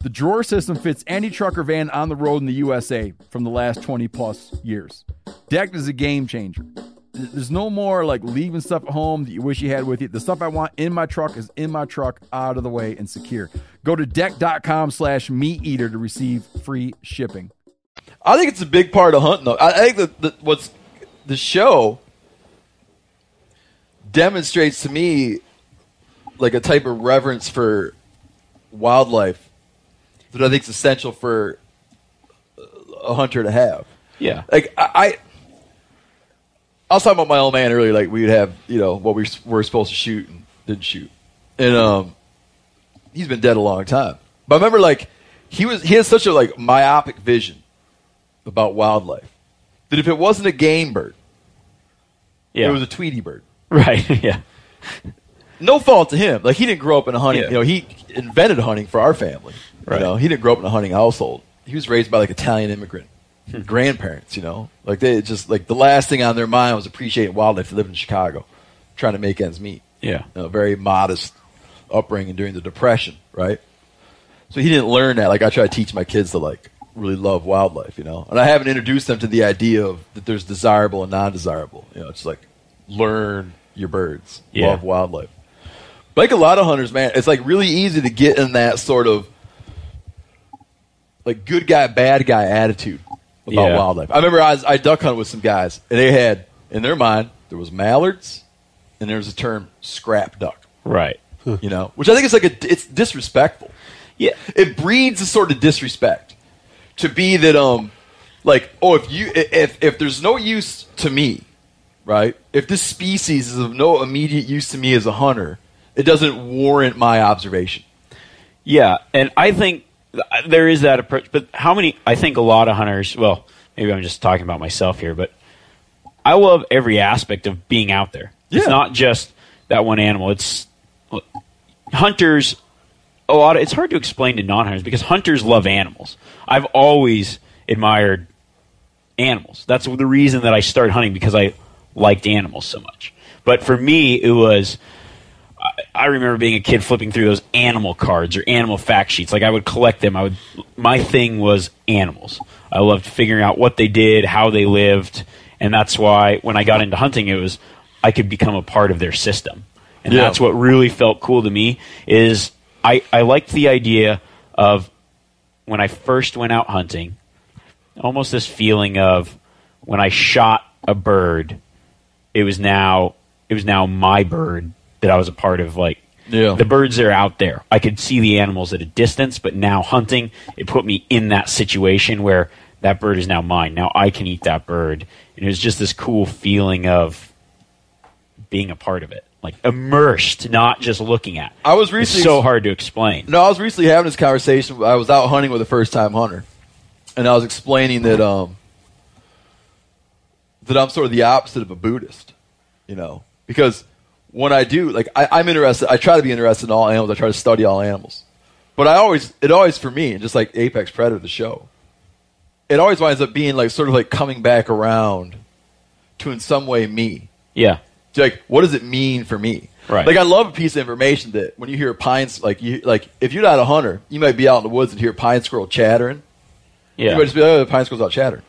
The drawer system fits any truck or van on the road in the USA from the last 20 plus years. Decked is a game changer. There's no more like leaving stuff at home that you wish you had with you. The stuff I want in my truck is in my truck, out of the way and secure. Go to decked.com/meateater to receive free shipping. I think it's a big part of hunting though. I think that what's the show demonstrates to me like a type of reverence for wildlife that I think is essential for a hunter to have. Yeah. Like, I was talking about my old man earlier, like, we'd have, you know, what we were supposed to shoot and didn't shoot. And he's been dead a long time. But I remember, like, he has such a, like, myopic vision about wildlife that if it wasn't a game bird, yeah, it was a Tweety bird. Right, yeah. No fault to him. Like, he didn't grow up in a hunting, yeah, you know, he invented hunting for our family. Right. You know, he didn't grow up in a hunting household. He was raised by like Italian immigrant grandparents. You know, like they just like the last thing on their mind was appreciating wildlife. They lived in Chicago, trying to make ends meet. Yeah, you know, very modest upbringing during the Depression, right? So he didn't learn that. Like I try to teach my kids to like really love wildlife, you know. And I haven't introduced them to the idea of that there's desirable and non-desirable. You know, it's like learn your birds, yeah, love wildlife. But like a lot of hunters, man, it's like really easy to get in that sort of like good guy, bad guy attitude about wildlife. I remember I duck hunted with some guys, and they had in their mind there was mallards, and there was the term scrap duck, right? You know, which I think is like it's disrespectful. Yeah, it breeds a sort of disrespect to be that like if there's no use to me, right? If this species is of no immediate use to me as a hunter, it doesn't warrant my observation. Yeah, and I think there is that approach. But how many? I think a lot of hunters. Well, maybe I'm just talking about myself here, but I love every aspect of being out there. Yeah. It's not just that one animal. It's hunters. A lot. It's hard to explain to non-hunters because hunters love animals. I've always admired animals. That's the reason that I started hunting, because I liked animals so much. But for me, it was. I remember being a kid flipping through those animal cards or animal fact sheets. Like, I would collect them. My thing was animals. I loved figuring out what they did, how they lived, and that's why when I got into hunting, it was I could become a part of their system. And that's what really felt cool to me is I liked the idea of when I first went out hunting, almost this feeling of when I shot a bird, it was now my bird that I was a part of. Like, the birds that are out there, I could see the animals at a distance, but now hunting, it put me in that situation where that bird is now mine. Now I can eat that bird. And it was just this cool feeling of being a part of it, like immersed, not just looking at. It's so hard to explain. No, I was recently having this conversation. I was out hunting with a first-time hunter, and I was explaining that that I'm sort of the opposite of a Buddhist, you know, because when I do, like, I'm interested. I try to be interested in all animals. I try to study all animals. But it always for me, just like Apex Predator, the show, it always winds up being like sort of like coming back around to in some way me. Yeah. To like, what does it mean for me? Right. Like, I love a piece of information that when you hear pines, like if you're not a hunter, you might be out in the woods and hear a pine squirrel chattering. Yeah. You might just be, oh, the pine squirrel's out chattering.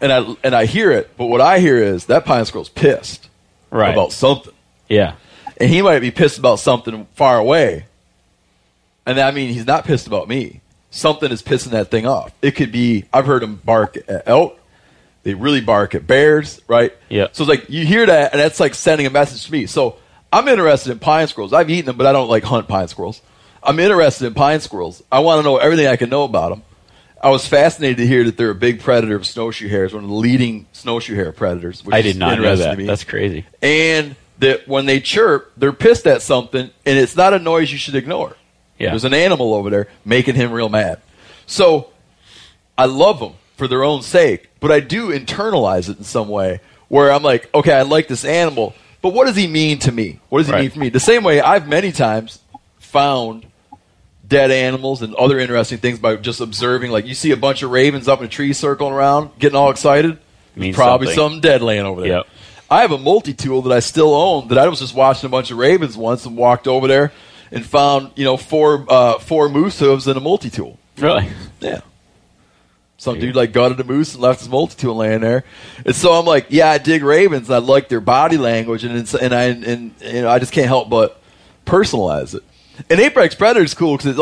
And I hear it, but what I hear is that pine squirrel's pissed. Right. About something. Yeah. And he might be pissed about something far away. And I mean, he's not pissed about me. Something is pissing that thing off. It could be, I've heard him bark at elk. They really bark at bears, right? Yeah. So it's like, you hear that, and that's like sending a message to me. So I'm interested in pine squirrels. I've eaten them, but I don't like hunt pine squirrels. I'm interested in pine squirrels. I want to know everything I can know about them. I was fascinated to hear that they're a big predator of snowshoe hares, one of the leading snowshoe hare predators. Which I did not know that. That's crazy. And that when they chirp, they're pissed at something, and it's not a noise you should ignore. Yeah. There's an animal over there making him real mad. So I love them for their own sake, but I do internalize it in some way where I'm like, okay, I like this animal, but what does he mean to me? What does he mean for me? The same way I've many times found dead animals and other interesting things by just observing. Like, you see a bunch of ravens up in a tree circling around, getting all excited. There's probably something dead laying over there. Yep. I have a multi-tool that I still own that I was just watching a bunch of ravens once and walked over there and found, you know, four moose hooves in a multi-tool. Really? Yeah. Some dude like gutted a moose and left his multi-tool laying there. And so I'm like, yeah, I dig ravens. And I like their body language, and you know, I just can't help but personalize it. And Apex Predator is cool because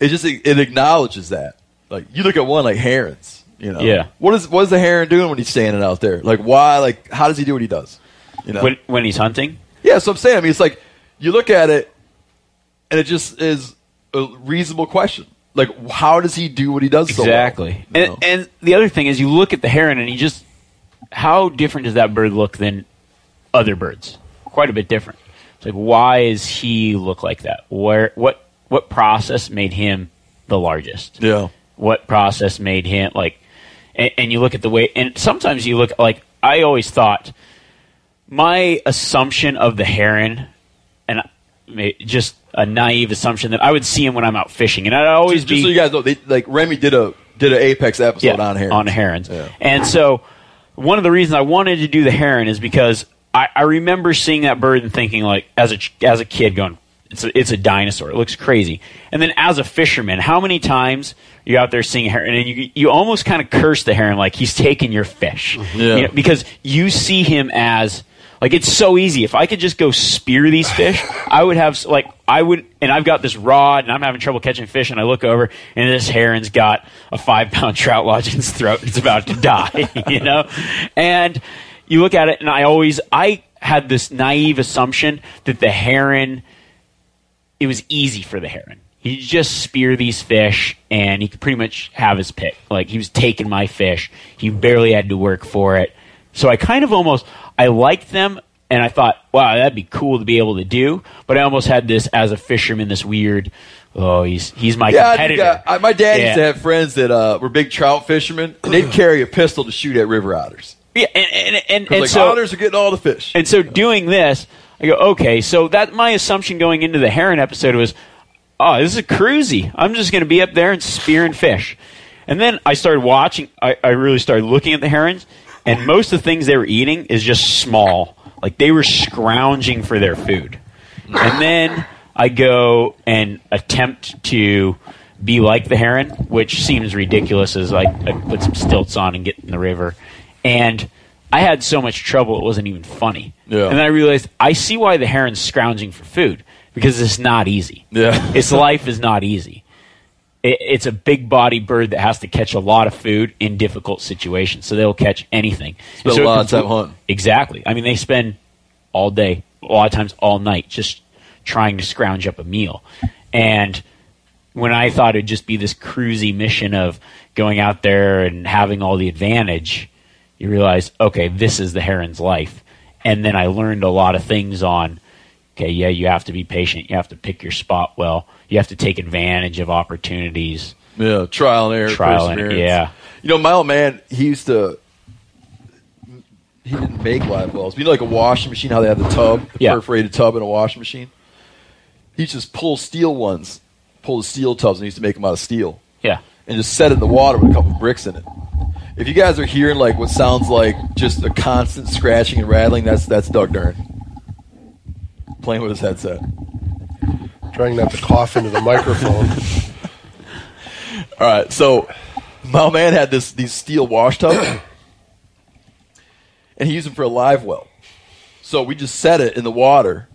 it acknowledges that. Like, you look at one like herons, you know. Yeah. What is the heron doing when he's standing out there? Like, why? Like, how does he do what he does? You know, when he's hunting. Yeah, so I'm saying. I mean, it's like you look at it, and it just is a reasonable question. Like, how does he do what he does? Exactly. So well, and the other thing is, you look at the heron, and you just, how different does that bird look than other birds? Quite a bit different. Like, why is he look like that? Where what process made him the largest? Yeah. What process made him like? And you look at the way, and sometimes you look like, I always thought my assumption of the heron, and just a naive assumption that I would see him when I'm out fishing, and I'd always just so you guys know, like Remi did an Apex episode on herons. On herons, and so one of the reasons I wanted to do the heron is because I remember seeing that bird and thinking, like, as a kid, going, it's a dinosaur. It looks crazy. And then as a fisherman, how many times you're out there seeing a heron, and you almost kind of curse the heron, like, he's taking your fish. Yeah. You know, because you see him as, like, it's so easy. If I could just go spear these fish, I would have, like, I've got this rod, and I'm having trouble catching fish, and I look over, and this heron's got a 5-pound trout lodged in its throat. It's about to die, you know? And you look at it, and I had this naive assumption that the heron, it was easy for the heron. He just spear these fish, and he could pretty much have his pick. Like, he was taking my fish. He barely had to work for it. So I kind of almost, I liked them, and I thought, wow, that'd be cool to be able to do. But I almost had this, as a fisherman, this weird, he's my competitor. My dad used to have friends that were big trout fishermen. They'd carry a pistol to shoot at river otters. Yeah, and so otters are getting all the fish. And so doing this, I go, okay, so that my assumption going into the heron episode was, this is a cruisy. I'm just going to be up there and spearing fish. And then I started watching. I really started looking at the herons, and most of the things they were eating is just small. Like, they were scrounging for their food. And then I go and attempt to be like the heron, which seems ridiculous, as I put some stilts on and get in the river. And I had so much trouble, it wasn't even funny. Yeah. And then I realized, I see why the heron's scrounging for food, because it's not easy. Yeah. Its life is not easy. It's a big body bird that has to catch a lot of food in difficult situations, so they'll catch anything. Spend a lot of time hunting. Exactly. I mean, they spend all day, a lot of times all night, just trying to scrounge up a meal. And when I thought it would just be this cruisy mission of going out there and having all the advantage, you realize, okay, this is the heron's life. And then I learned a lot of things on, okay, yeah, you have to be patient. You have to pick your spot well. You have to take advantage of opportunities. Yeah, trial and error. Trial and error, yeah. You know, my old man, he didn't make live wells. You know, like a washing machine, how they have the tub, perforated tub in a washing machine? He used to just pull the steel tubs, and he used to make them out of steel. Yeah. And just set it in the water with a couple bricks in it. If you guys are hearing, like, what sounds like just a constant scratching and rattling, that's Doug Duren. Playing with his headset. Trying not to cough into the microphone. All right, so my man had these steel wash tubs, and he used them for a live well. So we just set it in the water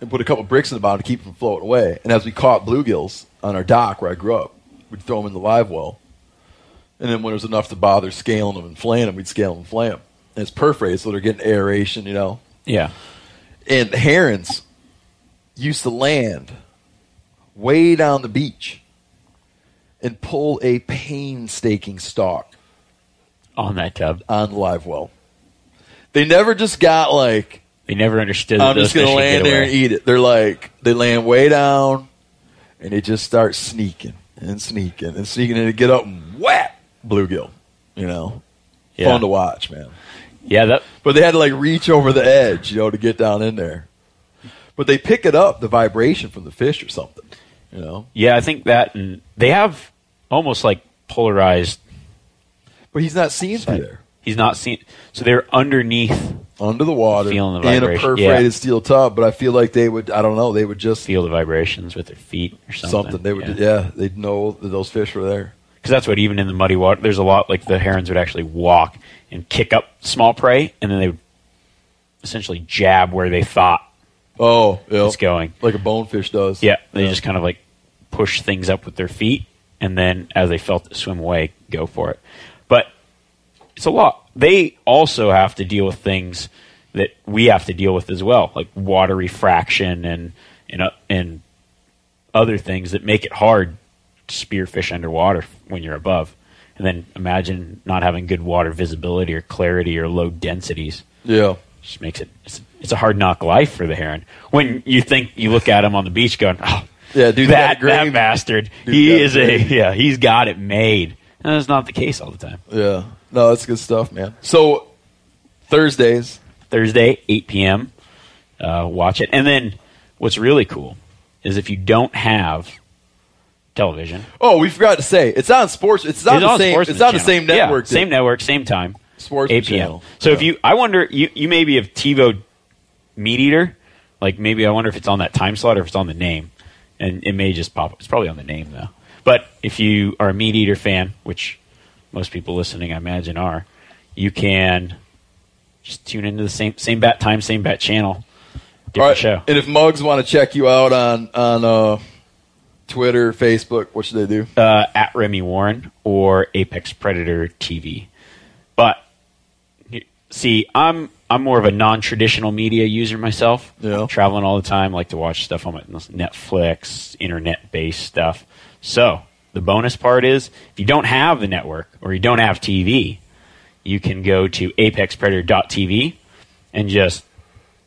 and put a couple bricks in the bottom to keep them from floating away. And as we caught bluegills on our dock where I grew up, we'd throw them in the live well. And then when it was enough to bother scaling them and flaying them, we'd scale them and flay them. And it's perforated, so they're getting aeration, you know? Yeah. And the herons used to land way down the beach and pull a painstaking stalk on that tub, on the live well. They never just got like, they never understood. I'm just going to land there and eat it. They're like, they land way down and they just start sneaking and sneaking and sneaking, and they get up and whack bluegill, you know, fun to watch, man. Yeah, but they had to like reach over the edge, you know, to get down in there. But they pick it up, the vibration from the fish or something, you know. Yeah, I think that, and they have almost like polarized. But he's not seen through there. He's not seen. So they're underneath, under the water, feeling the vibration. In a perforated steel tub. But I feel like they would, I don't know, they would just feel the vibrations with their feet or something. They would, they'd know that those fish were there. Because that's what, even in the muddy water, there's a lot, like the herons would actually walk and kick up small prey, and then they would essentially jab where they thought it's going. Like a bonefish does. Yeah, they just kind of like push things up with their feet, and then as they felt it swim away, go for it. But it's a lot. They also have to deal with things that we have to deal with as well, like water refraction and other things that make it hard spearfish underwater when you're above, and then imagine not having good water visibility or clarity or low densities. Yeah, just makes it. It's a hard knock life for the heron. When you look at him on the beach, going, "Oh, yeah, dude, that bastard, he's got it made." And that's not the case all the time. Yeah, no, that's good stuff, man. So Thursday, 8 p.m. Watch it, and then what's really cool is if you don't have television. Oh, we forgot to say it's on sports. It's on the same network. Yeah, same network, same time. Sports 8 p.m. So if I wonder, you maybe have TiVo Meat Eater. Like maybe I wonder if it's on that time slot or if it's on the name, and it may just pop up. It's probably on the name though. But if you are a Meat Eater fan, which most people listening I imagine are, you can just tune into the same bat time, same bat channel, Different show. And if mugs want to check you out on Twitter, Facebook, what should they do? At Remi Warren or Apex Predator TV. But see, I'm more of a non-traditional media user myself. Yeah. I'm traveling all the time. I like to watch stuff on my Netflix, internet-based stuff. So the bonus part is if you don't have the network or you don't have TV, you can go to apexpredator.tv and just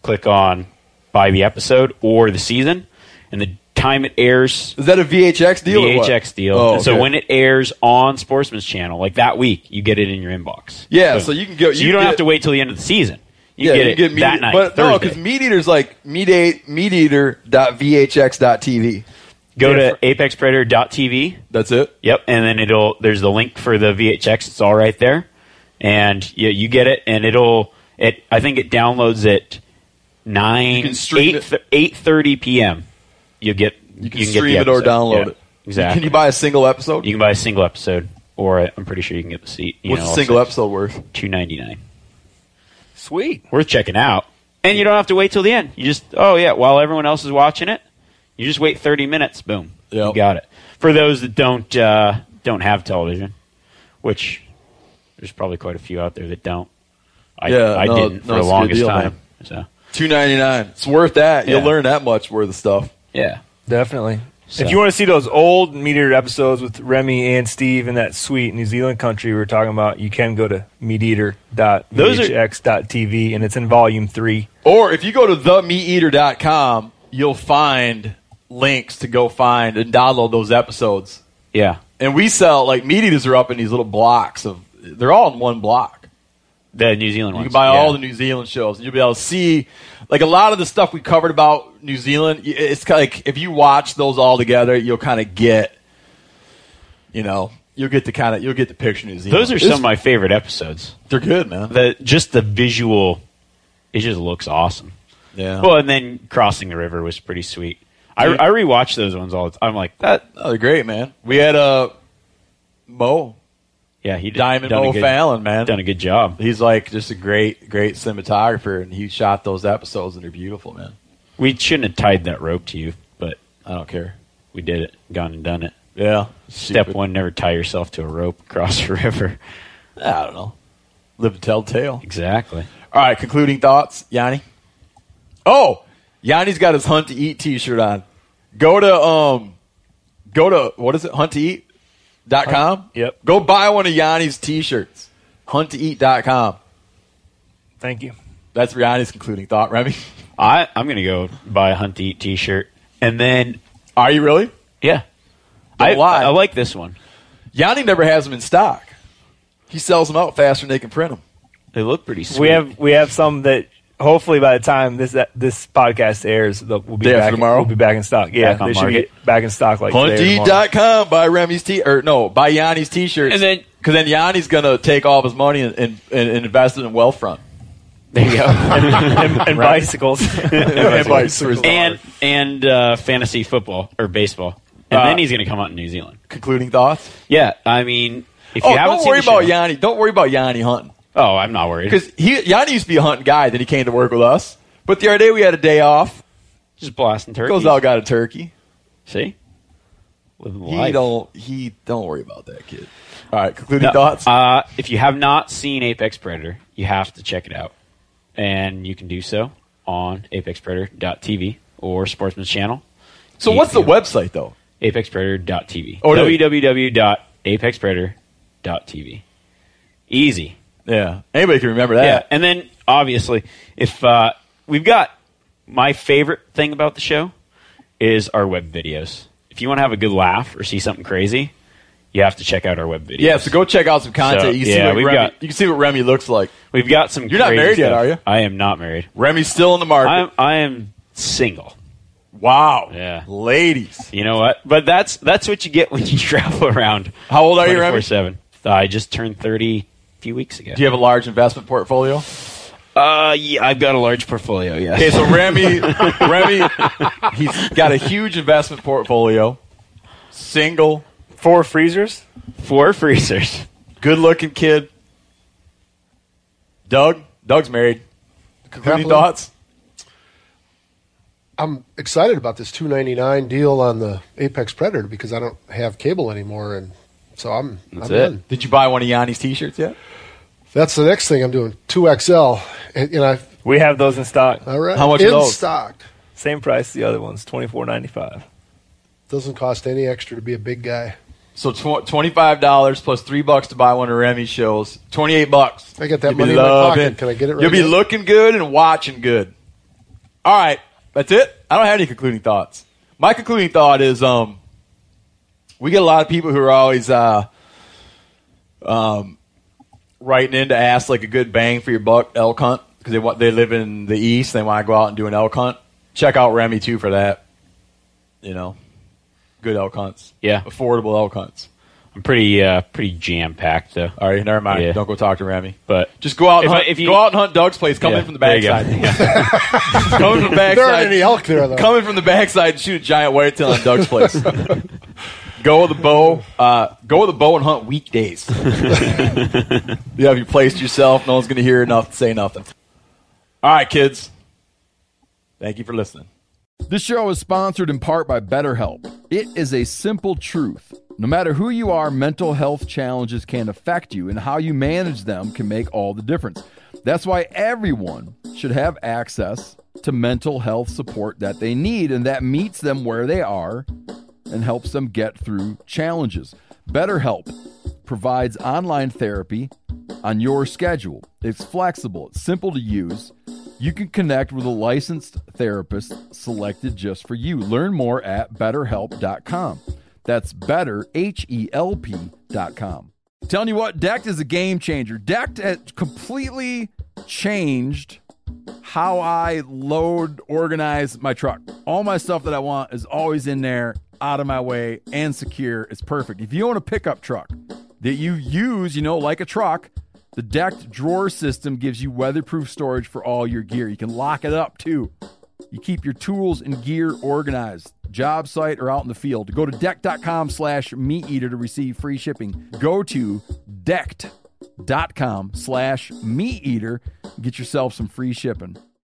click on buy the episode or the season. And the time it airs... Is that a VHX deal? VHX deal. Oh, okay. So when it airs on Sportsman's Channel, like that week, you get it in your inbox. Yeah, so you can go... So you don't have to wait till the end of the season. You get it that night, but Thursday. No, because Meat Eater's like meateater.vhx.tv. Go to apexpredator.tv. That's it? Yep, and then there's the link for the VHX. It's all right there. And you get it, and I think it downloads at 8:30 p.m. You can stream it or download it. Exactly. Can you buy a single episode? You can buy a single episode, or I'm pretty sure you can get the seat. What's a single episode worth? $2.99. Sweet. Worth checking out. And you don't have to wait till the end. You just, while everyone else is watching it, you just wait 30 minutes, boom. Yep. You got it. For those that don't have television, which there's probably quite a few out there that don't. I didn't for the longest time. So. $2.99. It's worth that. You'll learn that much worth of stuff. Yeah, definitely. So. If you want to see those old Meat Eater episodes with Remi and Steve in that sweet New Zealand country we were talking about, you can go to meateater.vhx.tv, and it's in Volume 3. Or if you go to themeateater.com, you'll find links to go find and download those episodes. Yeah. And we sell, like, Meat Eaters are up in these little blocks. They're all in one block. The New Zealand ones. You can buy all the New Zealand shows, and you'll be able to see, like, a lot of the stuff we covered about New Zealand. It's kind of like if you watch those all together, you'll kind of get, you'll get the picture of New Zealand. Those are some of my favorite episodes. They're good, man. Just the visual, it just looks awesome. Yeah. Well, and then Crossing the River was pretty sweet. I rewatch those ones all the time. I'm like that. Oh, they're great, man. We had Mo. Yeah, Diamond Mo Fallon, man. Done a good job. He's like just a great, great cinematographer, and he shot those episodes, and they're beautiful, man. We shouldn't have tied that rope to you, but I don't care. We did it. Gone and done it. Yeah. Step one, never tie yourself to a rope across a river. I don't know. Live to tell tale. Exactly. All right, concluding thoughts, Yanni. Oh, Yanni's got his Hunt to Eat t-shirt on. Go to what is it, Hunt to Eat? .com? Yep. Go buy one of Yanni's t-shirts. HuntToEat.com. Thank you. That's Yanni's concluding thought, Remi. I'm going to go buy a Hunt to Eat t-shirt. And then... Are you really? Yeah. I like this one. Yanni never has them in stock. He sells them out faster than they can print them. They look pretty sweet. We have some that hopefully by the time this podcast airs, we'll be back tomorrow. We'll be back in stock. Yeah, they should get back in stock like today. Hunteat.com. Buy Remi's buy Yanni's t-shirts, and then because then Yanni's gonna take all of his money and invest it in Wealthfront. There you go, and bicycles, and bicycles, and fantasy football or baseball, and then he's gonna come out in New Zealand. Concluding thoughts? Yeah, I mean, if you haven't seen the show, don't worry about Yanni hunting. Oh, I'm not worried. Because Yanni used to be a hunting guy, then he came to work with us. But the other day we had a day off. Just blasting turkey. Goes out, got a turkey. See? Living life. He don't worry about that kid. All right, concluding thoughts? If you have not seen Apex Predator, you have to check it out. And you can do so on apexpredator.tv or Sportsman's Channel. So what's the website, though? apexpredator.tv. Oh, www.apexpredator.tv. Easy. Yeah, anybody can remember that. Yeah, and then, obviously, if we've got my favorite thing about the show is our web videos. If you want to have a good laugh or see something crazy, you have to check out our web videos. Yeah, so go check out some content. So, you can see what Remi looks like. We've got some You're not married stuff. Yet, are you? I am not married. Remi's still in the market. I am single. Wow. Yeah. Ladies. You know what? But that's what you get when you travel around. How old are you, Remi? 24/7. I just turned 30. Few weeks ago. Do you have a large investment portfolio? Yeah, I've got a large portfolio, yes. Okay, so Remi, he's got a huge investment portfolio. Single. 4 freezers? 4 freezers. Good looking kid. Doug's married. Concluding thoughts? I'm excited about this $299 deal on the Apex Predator because I don't have cable anymore, and so I'm in. Did you buy one of Yanni's T-shirts yet? That's the next thing I'm doing. 2XL, and we have those in stock. All right, how much in are those? In stock, same price as the other ones, $24.95. Doesn't cost any extra to be a big guy. So $25 plus $3 to buy one of Remy's shows, $28. I got that money in my pocket. Can I get it right? You'll be looking good and watching good. All right. That's it. I don't have any concluding thoughts. My concluding thought is we get a lot of people who are always writing in to ask like a good bang for your buck elk hunt because they live in the East and they want to go out and do an elk hunt. Check out Remi too for that. You know, good elk hunts. Yeah, affordable elk hunts. I'm pretty jam packed though. All right, never mind. Yeah. Don't go talk to Remi. But just go out and hunt. Go out and hunt Doug's place. Come in from the backside. Yeah. Come in from the backside. There aren't any elk there though. Come in from the backside and shoot a giant whitetail on Doug's place. Go with a bow. Go with a bow and hunt weekdays. You have your place to yourself. No one's going to hear enough to say nothing. All right, kids. Thank you for listening. This show is sponsored in part by BetterHelp. It is a simple truth. No matter who you are, mental health challenges can affect you, and how you manage them can make all the difference. That's why everyone should have access to mental health support that they need and that meets them where they are and helps them get through challenges. BetterHelp provides online therapy on your schedule. It's flexible, it's simple to use. You can connect with a licensed therapist selected just for you. Learn more at betterhelp.com. That's better, HELP.com. Telling you what, Decked is a game changer. Decked has completely changed how I load, organize my truck. All my stuff that I want is always in there, out of my way, and secure. It's perfect. If you own a pickup truck that you use, like a truck, the Decked drawer system gives you weatherproof storage for all your gear. You can lock it up, too. You keep your tools and gear organized, job site or out in the field. Go to decked.com/meateater to receive free shipping. Go to decked.com/meateater. Get yourself some free shipping.